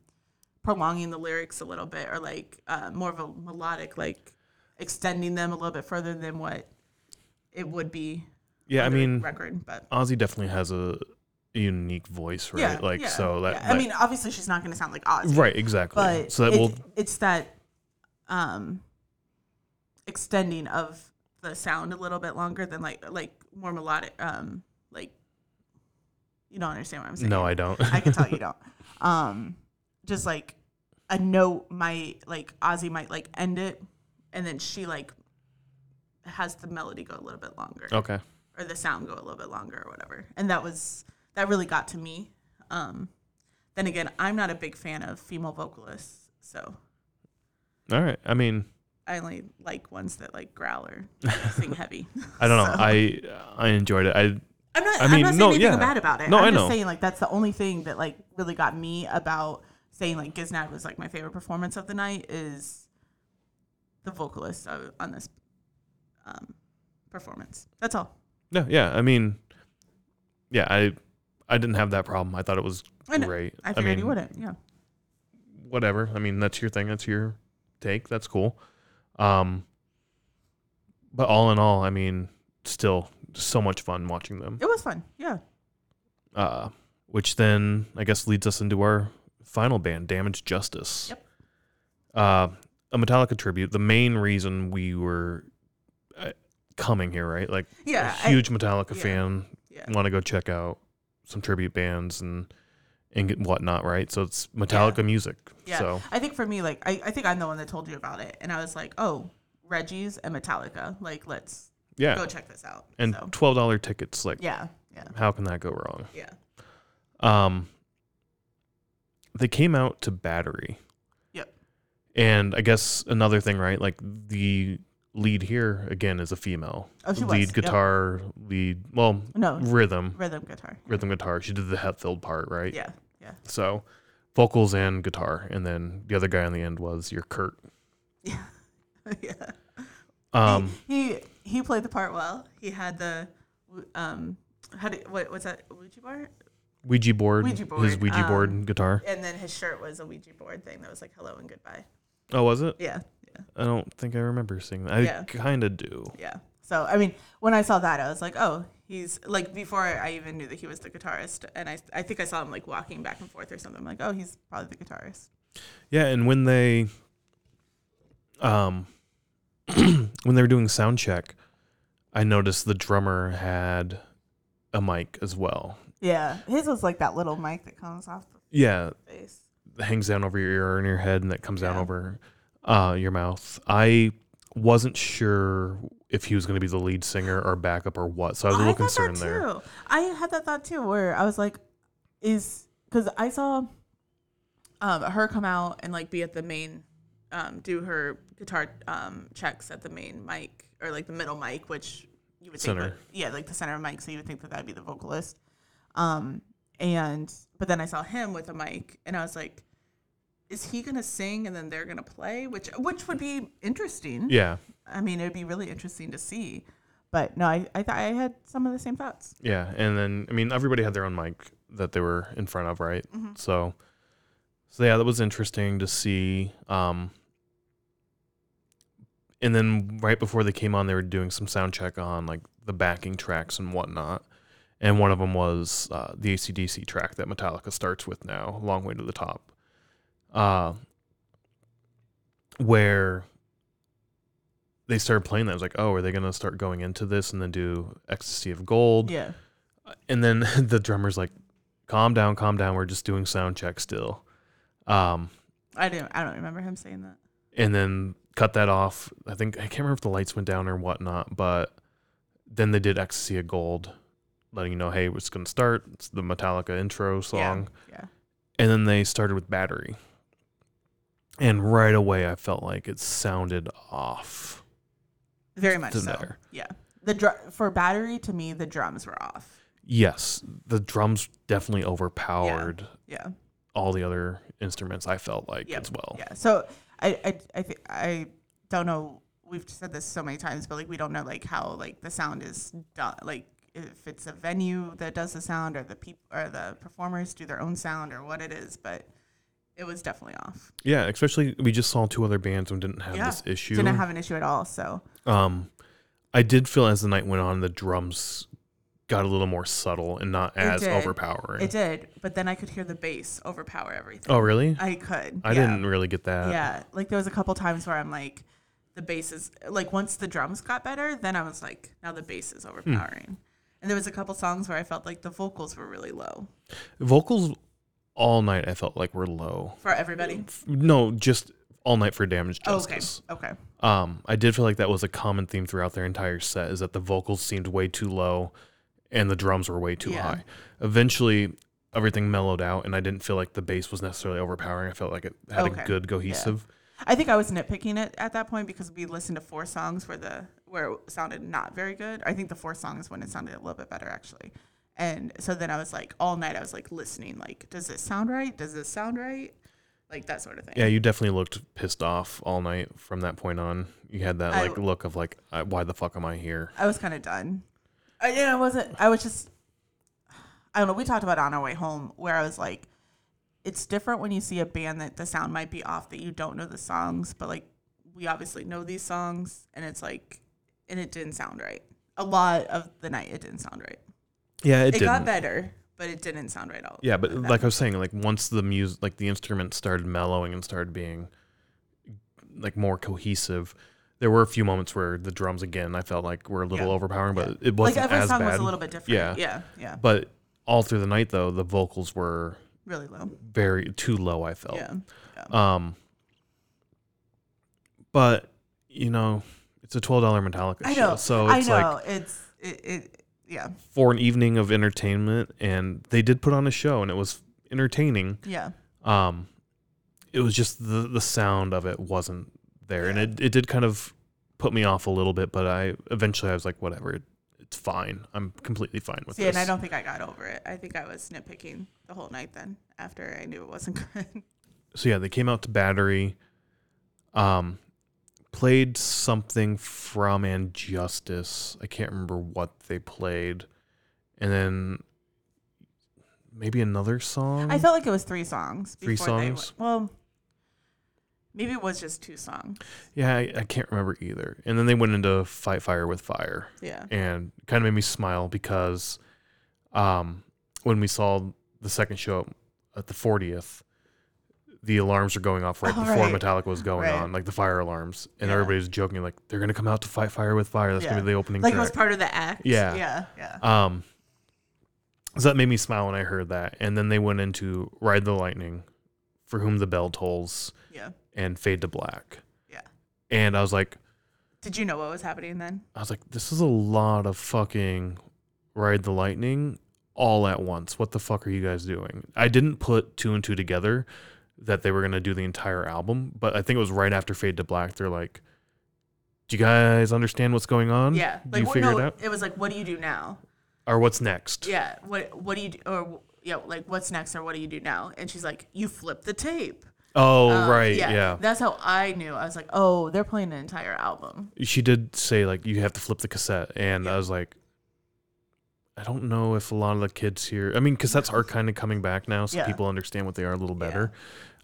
prolonging the lyrics a little bit, or like uh, more of a melodic, like extending them a little bit further than what it would be. Yeah, I mean, record, but Ozzy definitely has a unique voice, right? Yeah, like yeah, so that. Yeah. Like, I mean, obviously, she's not going to sound like Ozzy, right? Exactly. But so that it, will. It's that, um, extending of the sound a little bit longer than like like more melodic. Um, like you don't understand what I'm saying. No, I don't. I can tell you don't. Um, just like a note might like Ozzy might like end it, and then she like has the melody go a little bit longer. Okay. Or the sound go a little bit longer or whatever. And that was, that really got to me. Um, then again, I'm not a big fan of female vocalists, so. All right. I mean. I only like ones that like growl or sing heavy. I don't know. So. I I enjoyed it. I, I'm not, I mean, I'm not saying no, anything yeah. bad about it. No, I'm I just know. saying like that's the only thing that like really got me about saying like Giznad was like my favorite performance of the night is the vocalist on this um, performance. That's all. No, yeah, I mean, yeah, I, I didn't have that problem. I thought it was I great. I figured I mean, you wouldn't, yeah. Whatever. I mean, that's your thing. That's your take. That's cool. Um, but all in all, I mean, still so much fun watching them. It was fun, yeah. Uh, which then I guess leads us into our final band, Damaged Justice. Yep. Uh, a Metallica tribute. The main reason we were. I, coming here, right? Like yeah, a huge I, Metallica yeah, fan yeah. want to go check out some tribute bands and and whatnot, right? So it's Metallica yeah. music. Yeah. So I think for me, like I, I think I'm the one that told you about it. And I was like, oh, Reggie's and Metallica. Like let's yeah. go check this out. And so. twelve dollars tickets, like yeah, yeah. how can that go wrong? Yeah. Um they came out to Battery. Yep. And I guess another thing, right? Like the lead here again is a female. Oh, she lead was. guitar, yep. lead well, no rhythm, rhythm guitar, rhythm guitar. She did the Hetfield part, right? Yeah, yeah. So, vocals and guitar, and then the other guy on the end was your Kurt. Yeah, yeah. Um, he, he he played the part well. He had the um, how do what what's that Ouija board? Ouija board. Ouija board. His Ouija um, board guitar. And then his shirt was a Ouija board thing that was like hello and goodbye. Oh, was it? Yeah. I don't think I remember seeing that. I yeah. kind of do. Yeah. So, I mean, when I saw that, I was like, oh, he's, like, before I even knew that he was the guitarist, and I I think I saw him, like, walking back and forth or something. I'm like, oh, he's probably the guitarist. Yeah, and when they, um, when they were doing sound check, I noticed the drummer had a mic as well. Yeah. His was, like, that little mic that comes off the yeah. face. It hangs down over your ear and your head, and that comes yeah. down over... Uh, your mouth. I wasn't sure if he was going to be the lead singer or backup or what, so I was a little concerned there. I had that thought too, where I was like, "Is because I saw um, her come out and like be at the main, um, do her guitar um, checks at the main mic or like the middle mic, which you would think, would, yeah, like the center of mic, so you would think that that'd be the vocalist." Um, and but then I saw him with a mic, and I was like. Is he going to sing and then they're going to play, which which would be interesting. Yeah. I mean, it would be really interesting to see. But no, I I, th- I had some of the same thoughts. Yeah. And then, I mean, everybody had their own mic that they were in front of, right? Mm-hmm. So, so yeah, that was interesting to see. Um, and then right before they came on, they were doing some sound check on, like, the backing tracks and whatnot. And one of them was uh, the A C D C track that Metallica starts with now, Long Way to the Top. Uh, where they started playing that. I was like, oh, are they going to start going into this and then do Ecstasy of Gold? Yeah. And then the drummer's like, calm down, calm down. We're just doing sound check still. Um, I didn't, I don't remember him saying that. And then cut that off. I think, I can't remember if the lights went down or whatnot, but then they did Ecstasy of Gold, letting you know, hey, it's going to start. It's the Metallica intro song. Yeah. yeah. And then they started with Battery. And right away, I felt like it sounded off. Very much so. Matter. Yeah. The dr- For Battery, to me, the drums were off. Yes. The drums definitely overpowered yeah. Yeah. all the other instruments, I felt like, yep. as well. Yeah. So I I I, th- I don't know. We've said this so many times, but, like, we don't know, like, how, like, the sound is done. Like, if it's a venue that does the sound or the people or the performers do their own sound or what it is, but... It was definitely off. Yeah, especially we just saw two other bands and didn't have yeah. this issue. Didn't have an issue at all, so. Um, I did feel as the night went on, the drums got a little more subtle and not as overpowering. It did. But then I could hear the bass overpower everything. Oh, really? I could. I yeah. didn't really get that. Yeah. Like, there was a couple times where I'm like, the bass is... Like, once the drums got better, then I was like, now the bass is overpowering. Hmm. And there was a couple songs where I felt like the vocals were really low. Vocals all night I felt like were low. For everybody? No, just... All night for Damaged Justice. Oh, okay. Okay. Um, I did feel like that was a common theme throughout their entire set, is that the vocals seemed way too low and the drums were way too yeah. high. Eventually, everything mellowed out, and I didn't feel like the bass was necessarily overpowering. I felt like it had okay. a good cohesive. Yeah. I think I was nitpicking it at that point because we listened to four songs where the where it sounded not very good. I think the four songs when it sounded a little bit better, actually. And so then I was like, all night I was like listening, like, does this sound right? Does this sound right? Like, that sort of thing. Yeah, you definitely looked pissed off all night from that point on. You had that, like, I, look of, like, I, why the fuck am I here? I was kind of done. I, and I wasn't, I was just, I don't know, we talked about on our way home where I was like, it's different when you see a band that the sound might be off, that you don't know the songs, but, like, we obviously know these songs, and it's like, and it didn't sound right. A lot of the night, it didn't sound right. Yeah, it, it didn't. It got better. But it didn't sound right all. Yeah, but like, like I was saying, like once the music, like the instruments started mellowing and started being like more cohesive, there were a few moments where the drums again I felt like were a little yeah. overpowering, but yeah. it wasn't as bad. Like every song bad. was a little bit different. Yeah, yeah, yeah. But all through the night though, the vocals were really low, very too low. I felt. Yeah. yeah. Um. But you know, it's a twelve dollar Metallica I know. show, so it's I know. like it's it. it Yeah. For an evening of entertainment, and they did put on a show, and it was entertaining. Yeah. Um, it was just the the sound of it wasn't there, yeah. and it, it did kind of put me off a little bit. But I eventually I was like, whatever, it, it's fine. I'm completely fine with See, this. Yeah, and I don't think I got over it. I think I was nitpicking the whole night. Then after I knew it wasn't good. So yeah, they came out to Battery. Um. Played something from And Justice. I can't remember what they played. And then maybe another song? I felt like it was three songs. Three songs? They, well, maybe it was just two songs. Yeah, I, I can't remember either. And then they went into Fight Fire with Fire. Yeah. And it kind of made me smile because um, when we saw the second show at the fortieth, the alarms were going off right oh, before right. Metallica was going right. on, like the fire alarms. And yeah. everybody was joking, like, they're going to come out to Fight Fire with Fire. That's yeah. going to be the opening like track. Like it was part of the act. Yeah. Yeah. yeah. Um, so that made me smile when I heard that. And then they went into Ride the Lightning, For Whom the Bell Tolls, yeah. and Fade to Black. Yeah. And I was like... Did you know what was happening then? I was like, this is a lot of fucking Ride the Lightning all at once. What the fuck are you guys doing? I didn't put two and two together that they were going to do the entire album, but I think it was right after Fade to Black. They're like, do you guys understand what's going on? Yeah. Like, do you what, figure no, it out? It was like, what do you do now? Or what's next? Yeah. What, what do you do? Or, yeah, like, what's next or what do you do now? And she's like, you flip the tape. Oh, um, right. Yeah. yeah. That's how I knew. I was like, oh, they're playing an entire album. She did say, like, you have to flip the cassette. And yeah. I was like, I don't know if a lot of the kids here, I mean, cassettes are kind of coming back now, so yeah. people understand what they are a little better. Yeah.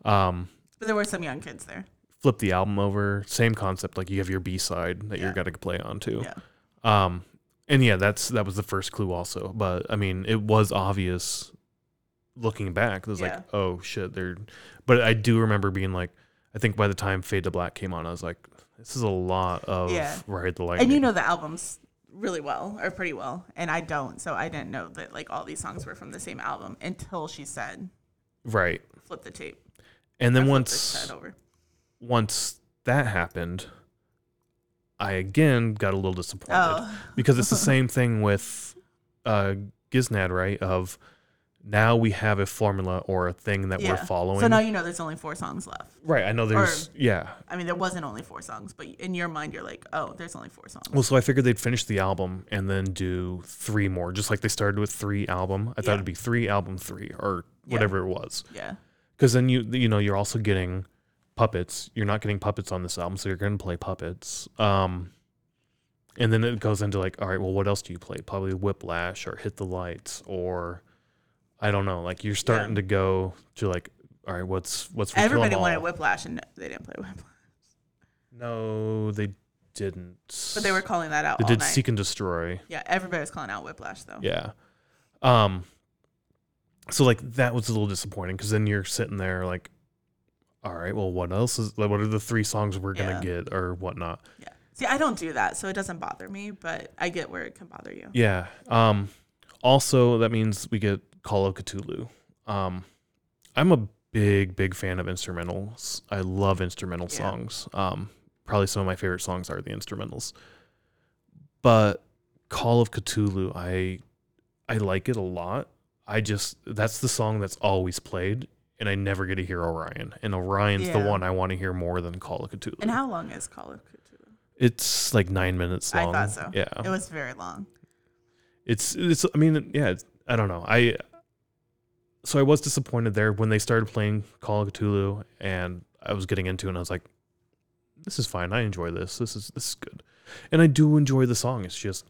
Um, but there were some young kids there. Flip the album over. Same concept. Like you have your B-side that yeah. you're got to play on too. Yeah. Um, and yeah, that's that was the first clue also. But I mean, it was obvious looking back. It was yeah. like, oh shit. They're. But I do remember being like, I think by the time Fade to Black came on, I was like, this is a lot of yeah. Ride the Lightning. And you know the albums really well or pretty well. And I don't. So I didn't know that like all these songs were from the same album until she said. Right. Flip the tape. And then once, once that happened, I again got a little disappointed oh. because it's the same thing with uh, Giznad, right? Of now we have a formula or a thing that yeah. we're following. So now you know there's only four songs left. Right. I know there's, or, yeah. I mean, there wasn't only four songs, but in your mind, you're like, oh, there's only four songs. Well, so I figured they'd finish the album and then do three more, just like they started with three album. I thought yeah. it'd be three album three or whatever yeah. it was. Yeah. Because then you you know you're also getting puppets. You're not getting puppets on this album, so you're going to play puppets. Um, and then it goes into like, all right, well, what else do you play? Probably Whiplash or Hit the Lights or I don't know. Like you're starting yeah. to go to like, all right, what's what's for everybody wanted Whiplash and they didn't play Whiplash. No, they didn't. But they were calling that out. They all did night. Seek and Destroy. Yeah, everybody was calling out Whiplash though. Yeah. Um. So like that was a little disappointing because then you're sitting there like, all right, well, what else is? Like, what are the three songs we're gonna yeah. get or whatnot? Yeah. See, I don't do that, so it doesn't bother me. But I get where it can bother you. Yeah. Um. Also, that means we get Call of Cthulhu. Um. I'm a big, big fan of instrumentals. I love instrumental yeah. songs. Um. Probably some of my favorite songs are the instrumentals. But Call of Cthulhu, I I like it a lot. I just, that's the song that's always played, and I never get to hear Orion. And Orion's yeah. the one I want to hear more than Call of Cthulhu. And how long is Call of Cthulhu? It's like nine minutes long. I thought so. Yeah. It was very long. It's, it's. I mean, yeah, it's, I don't know. I So I was disappointed there when they started playing Call of Cthulhu, and I was getting into it, and I was like, this is fine. I enjoy this. This is this is good. And I do enjoy the song. It's just,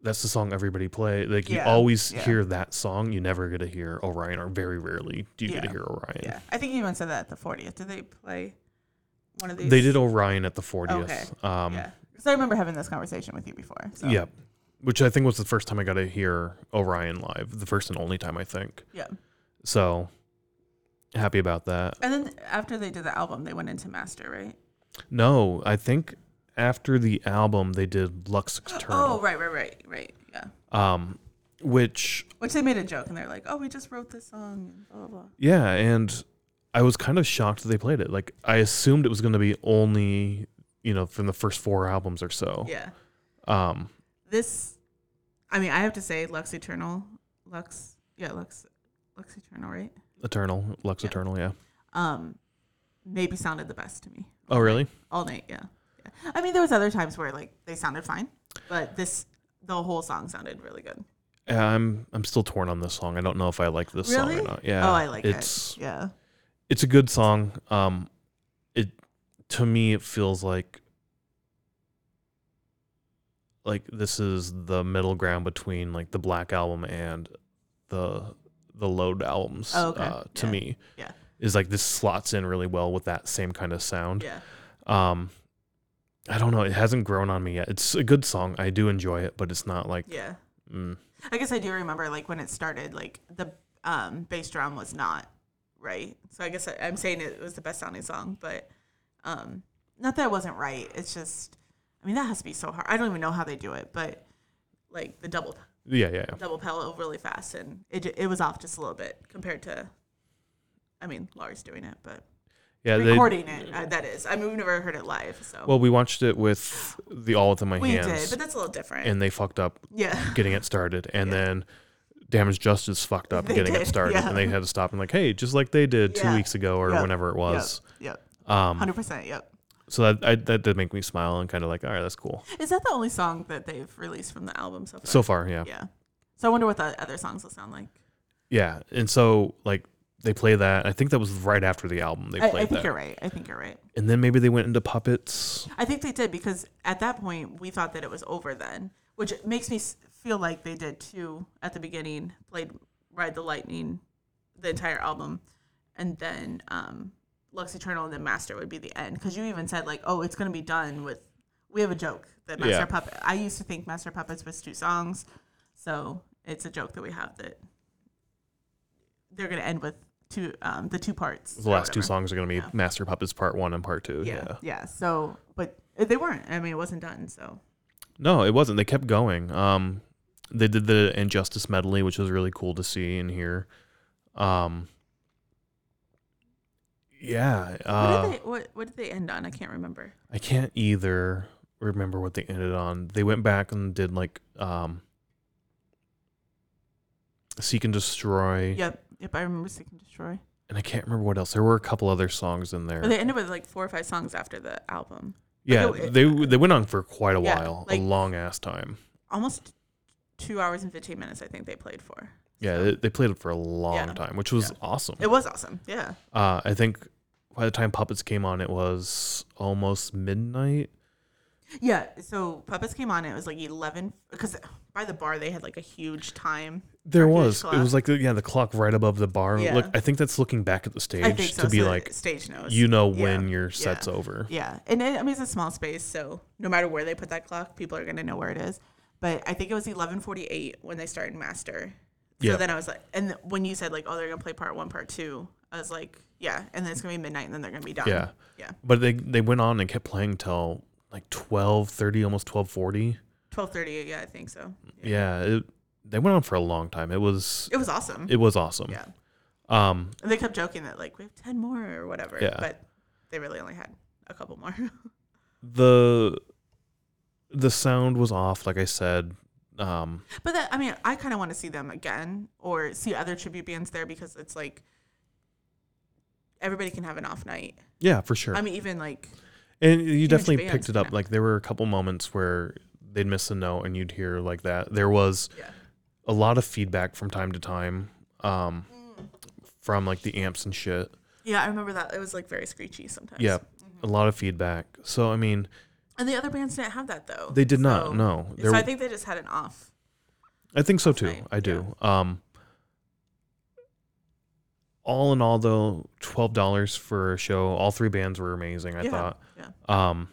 that's the song everybody play. Like yeah, you always yeah. hear that song. You never get to hear Orion, or very rarely do you yeah. get to hear Orion. Yeah. I think you even said that at the fortieth. Did they play one of these? They did Orion at the fortieth. Okay. Um, yeah. Because I remember having this conversation with you before. So. Yeah. Which I think was the first time I got to hear Orion live. The first and only time, I think. Yeah. So happy about that. And then after they did the album, they went into Master, right? No, I think after the album they did Lux Eternal. Oh, right, right, right, right, yeah. Um, which which they made a joke and they're like, "Oh, we just wrote this song," and blah blah blah. Yeah, and I was kind of shocked that they played it. Like I assumed it was going to be only, you know, from the first four albums or so. Yeah. Um, this, I mean, I have to say, Lux Eternal, Lux, yeah, Lux, Lux Eternal, right? Eternal, Lux yeah. Eternal, yeah. Um, maybe sounded the best to me. Oh, really? All night, yeah. yeah. I mean, there was other times where like they sounded fine, but this the whole song sounded really good. Yeah, I'm I'm still torn on this song. I don't know if I like this really? song or not. Yeah. Oh, I like it's, it. Yeah. It's a good song. Um, it to me it feels like like this is the middle ground between like the Black album and the the Load albums. Oh, okay. uh, to yeah. me. Yeah. Is like this slots in really well with that same kind of sound. Yeah. Um, I don't know. It hasn't grown on me yet. It's a good song. I do enjoy it, but it's not like. Yeah. Mm. I guess I do remember like when it started, like the um, bass drum was not right. So I guess I, I'm saying it was the best sounding song, but um, not that it wasn't right. It's just, I mean, that has to be so hard. I don't even know how they do it, but like the double. Yeah, yeah. yeah. Double pedal really fast, and it it was off just a little bit compared to. I mean, Lars doing it, but yeah, recording they, it, uh, that is. I mean, we've never heard it live, so. Well, we watched it with the All Within My we Hands. We did, but that's a little different. And they fucked up yeah. getting it started. And yeah. then Damaged Justice fucked up they getting did. it started. Yeah. And they had to stop and like, hey, just like they did yeah. two weeks ago or yep. whenever it was. Yep, yep. Um, one hundred percent, yep. So that I, that did make me smile and kind of like, all right, that's cool. Is that the only song that they've released from the album so far? So far, yeah. Yeah. So I wonder what the other songs will sound like. Yeah, and so like, they play that. I think that was right after the album they played that. I think that. you're right. I think you're right. And then maybe they went into Puppets. I think they did because at that point we thought that it was over then, which makes me feel like they did too at the beginning, played Ride the Lightning, the entire album, and then um, Lux Eternal and then Master would be the end. Because you even said like, oh, it's going to be done with, we have a joke that Master yeah. Puppet. I used to think Master Puppets was two songs. So it's a joke that we have that they're going to end with Two, um, the two parts. The last two songs are going to be yeah. Master Puppets Part One and Part Two. Yeah. yeah, yeah. So, but they weren't. I mean, it wasn't done. So. No, it wasn't. They kept going. Um, they did the Injustice medley, which was really cool to see and hear. Um. Yeah. Uh, what did they? What, what did they end on? I can't remember. I can't either remember what they ended on. They went back and did like um. Seek and Destroy. Yep. Yep, I remember Seek and Destroy. And I can't remember what else. There were a couple other songs in there. But they ended with like four or five songs after the album. Yeah, like it, they it, they went on for quite a yeah, while, like a long ass time. Almost two hours and fifteen minutes, I think they played for. So. Yeah, they, they played it for a long yeah. time, which was yeah. awesome. It was awesome, yeah. Uh, I think by the time Puppets came on, it was almost midnight. Yeah, so Puppets came on, it was like eleven, because by the bar they had like a huge time. There was. Clock. It was like, yeah, the clock right above the bar. Yeah. Look, I think that's looking back at the stage I think so, to be so like, stage knows. You know yeah. when your set's yeah. over. Yeah. And it, I mean, it's a small space, so no matter where they put that clock, people are going to know where it is. But I think it was eleven forty-eight when they started Master. So yeah. then I was like, and when you said like, oh, they're going to play part one, part two, I was like, yeah. And then it's going to be midnight and then they're going to be done. Yeah. Yeah. But they, they went on and kept playing till like twelve thirty, almost twelve forty. twelve thirty, yeah, I think so. Yeah. yeah it, They went on for a long time. It was... It was awesome. It was awesome. Yeah. Um, and they kept joking that, like, we have ten more or whatever. Yeah. But they really only had a couple more. the The sound was off, like I said. Um, but, that, I mean, I kind of want to see them again or see other tribute bands there because it's, like, everybody can have an off night. Yeah, for sure. I mean, even, like... And you definitely picked it up. Now. Like, there were a couple moments where they'd miss a note and you'd hear, like, that. There was... Yeah. A lot of feedback from time to time um, mm. from, like, the amps and shit. Yeah, I remember that. It was, like, very screechy sometimes. Yeah, mm-hmm. a lot of feedback. So, I mean... And the other bands didn't have that, though. They did so, not, no. There so, I think they just had an off. I think so, too. Night. I do. Yeah. Um, all in all, though, twelve dollars for a show. All three bands were amazing, I yeah. thought. Yeah. Um,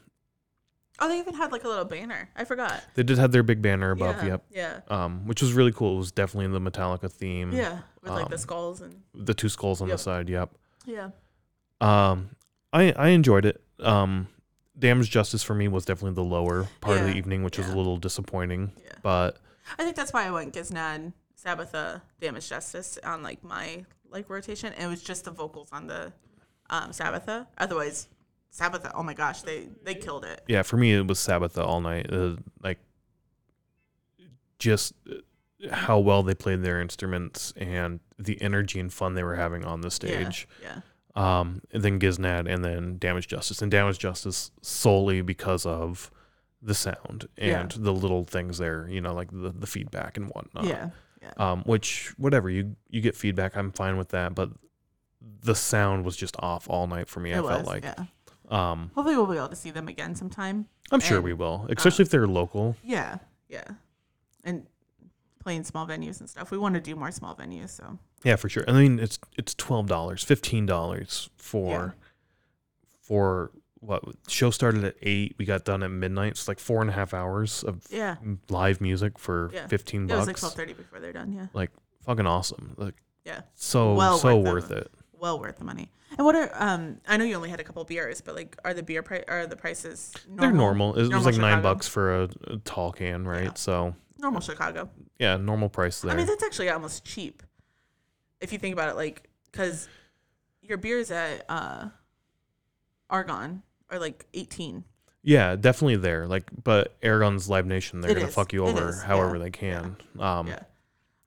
Oh, they even had like a little banner. I forgot. They did have their big banner above. Yeah, yep. Yeah. Um, which was really cool. It was definitely in the Metallica theme. Yeah, with um, like the skulls and the two skulls on yep. the side. Yep. Yeah. Um, I I enjoyed it. Um, Damaged Justice for me was definitely the lower part yeah. of the evening, which yeah. was a little disappointing. Yeah. But I think that's why I went Giznad, Sabbatha, Damaged Justice on like my like rotation. And it was just the vocals on the um, Sabbatha. Otherwise. Sabbatha, oh my gosh, they they killed it. Yeah, for me it was Sabbatha all night. Uh, like, just how well they played their instruments and the energy and fun they were having on the stage. Yeah. yeah. Um, and then Giznad, and then Damaged Justice, and Damaged Justice solely because of the sound and yeah. the little things there. You know, like the the feedback and whatnot. Yeah. yeah. Um, which whatever you you get feedback, I'm fine with that. But the sound was just off all night for me. It I was, felt like. Yeah. Um, Hopefully we'll be able to see them again sometime. I'm and, sure we will, especially um, if they're local. Yeah, yeah. And playing small venues and stuff. We want to do more small venues, so. Yeah, for sure. I mean, it's it's twelve dollars, fifteen dollars for, yeah. for what? Show started at eight. We got done at midnight. It's like four and a half hours of yeah. live music for yeah. fifteen bucks. It was like twelve thirty before they're done, yeah. Like, fucking awesome. Like, yeah. So, well so worth, worth it. Well worth the money. And what are um? I know you only had a couple beers, but like, are the beer pri- are the prices? Normal? They're normal. It normal was like Chicago? nine bucks for a, a tall can, right? Yeah. So normal Chicago. Yeah, normal price there. I mean, that's actually almost cheap, if you think about it. Like, because your beers at uh, Argonne are like eighteen. Yeah, definitely there. Like, but Argonne's Live Nation, they're it gonna is. fuck you over however yeah. they can. Yeah. Um, yeah.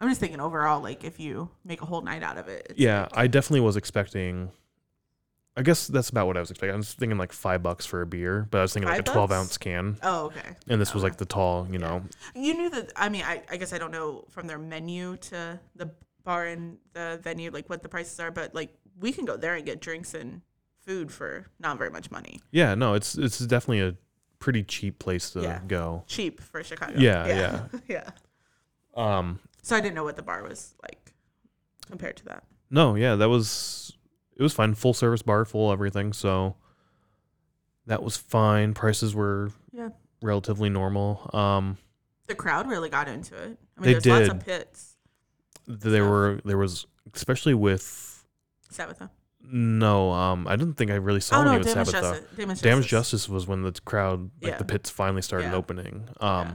I'm just thinking overall, like, if you make a whole night out of it. It's yeah, like, I definitely was expecting, I guess that's about what I was expecting. I was thinking, like, five bucks for a beer, but I was thinking, like, bucks? a twelve-ounce can. Oh, okay. And this oh, was, like, the tall, you yeah. know. You knew that, I mean, I, I guess I don't know from their menu to the bar and the venue, like, what the prices are, but, like, we can go there and get drinks and food for not very much money. Yeah, no, it's it's definitely a pretty cheap place to yeah. go. Cheap for Chicago. Yeah, yeah. Yeah. yeah. Um. So I didn't know what the bar was like compared to that. No, yeah, that was, it was fine. Full service bar, full everything. So that was fine. Prices were yeah. relatively normal. Um, the crowd really got into it. I mean, there's did. lots of pits. There so. were, there was, especially with Sabbatha. No, um, I didn't think I really saw oh, any no, of Sabbatha. Justice, Damaged, Damaged Justice. Justice was when the crowd, like yeah. the pits finally started yeah. opening. Um, yeah.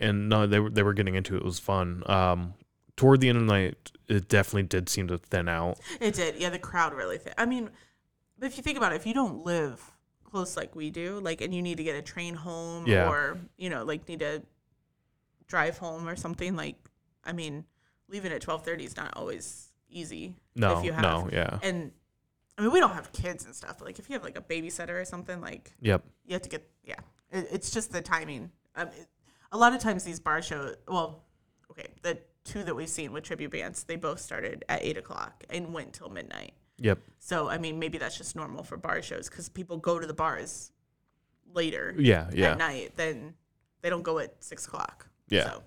And no, they were they were getting into it. It was fun. Um, toward the end of the night, it definitely did seem to thin out. It did. Yeah, the crowd really thin. I mean, but if you think about it, if you don't live close like we do, like, and you need to get a train home yeah. or, you know, like, need to drive home or something, like, I mean, leaving at twelve thirty is not always easy. No, if you have. no, yeah. And, I mean, we don't have kids and stuff, but, like, if you have, like, a babysitter or something, like, yep. you have to get, yeah. It, it's just the timing. Um, it, A lot of times these bar shows, well, okay, the two that we've seen with tribute bands, they both started at eight o'clock and went till midnight. Yep. So, I mean, maybe that's just normal for bar shows because people go to the bars later yeah, yeah. at night. Then they don't go at six o'clock. Yeah. So.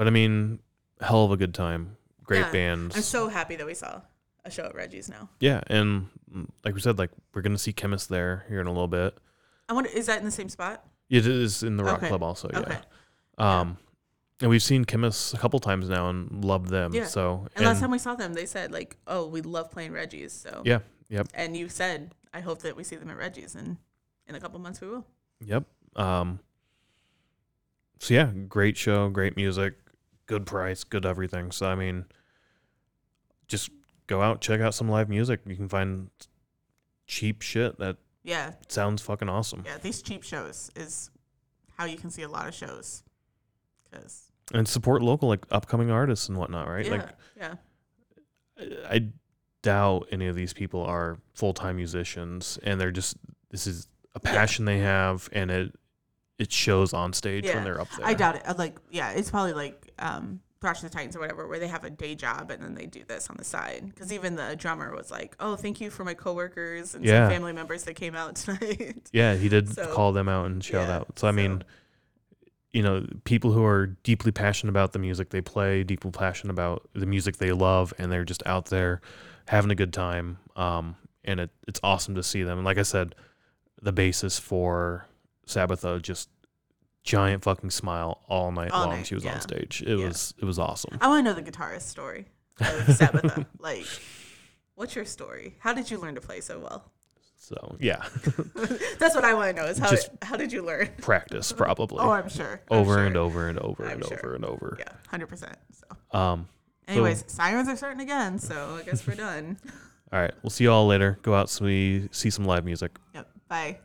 But I mean, hell of a good time. Great yeah. bands. I'm so happy that we saw a show at Reggie's now. Yeah, and like we said, like we're gonna see Chemist there here in a little bit. I wonder, is that in the same spot? It is in the Rock okay. Club also. Yeah. Okay. Um, and we've seen Chemist a couple times now and loved them. Yeah. So and, and last time we saw them, they said like, "Oh, we love playing Reggie's." So yeah, yep. And you said, "I hope that we see them at Reggie's," and in a couple months we will. Yep. Um. So yeah, great show, great music, good price, good everything. So I mean, just go out, check out some live music. You can find cheap shit that yeah sounds fucking awesome. Yeah, these cheap shows is how you can see a lot of shows. Cause and support local, like upcoming artists and whatnot, right? Yeah, like, yeah. I, I doubt any of these people are full-time musicians, and they're just this is a passion yeah. they have, and it it shows on stage yeah. when they're up there. I doubt it. Like, yeah, it's probably like um, Thrash of the Titans or whatever, where they have a day job and then they do this on the side. Because even the drummer was like, "Oh, thank you for my coworkers and yeah. some family members that came out tonight." Yeah, he did so, call them out and shout yeah, out. So I so. mean. You know, people who are deeply passionate about the music they play, deeply passionate about the music they love, and they're just out there having a good time. Um, and it, it's awesome to see them. And like I said, the basis for Sabbatha, just giant fucking smile all night all long. Night, she was yeah. on stage. It yeah. was it was awesome. I want to know the guitarist story of Sabbatha. Like, what's your story? How did you learn to play so well? So, yeah. That's what I want to know is how did, how did you learn? Practice, probably. Oh, I'm sure. I'm over sure. and over and over I'm and sure. over and over. Yeah, one hundred percent. So. Um, Anyways, so, sirens are starting again, so I guess we're done. All right. We'll see you all later. Go out so we see some live music. Yep. Bye.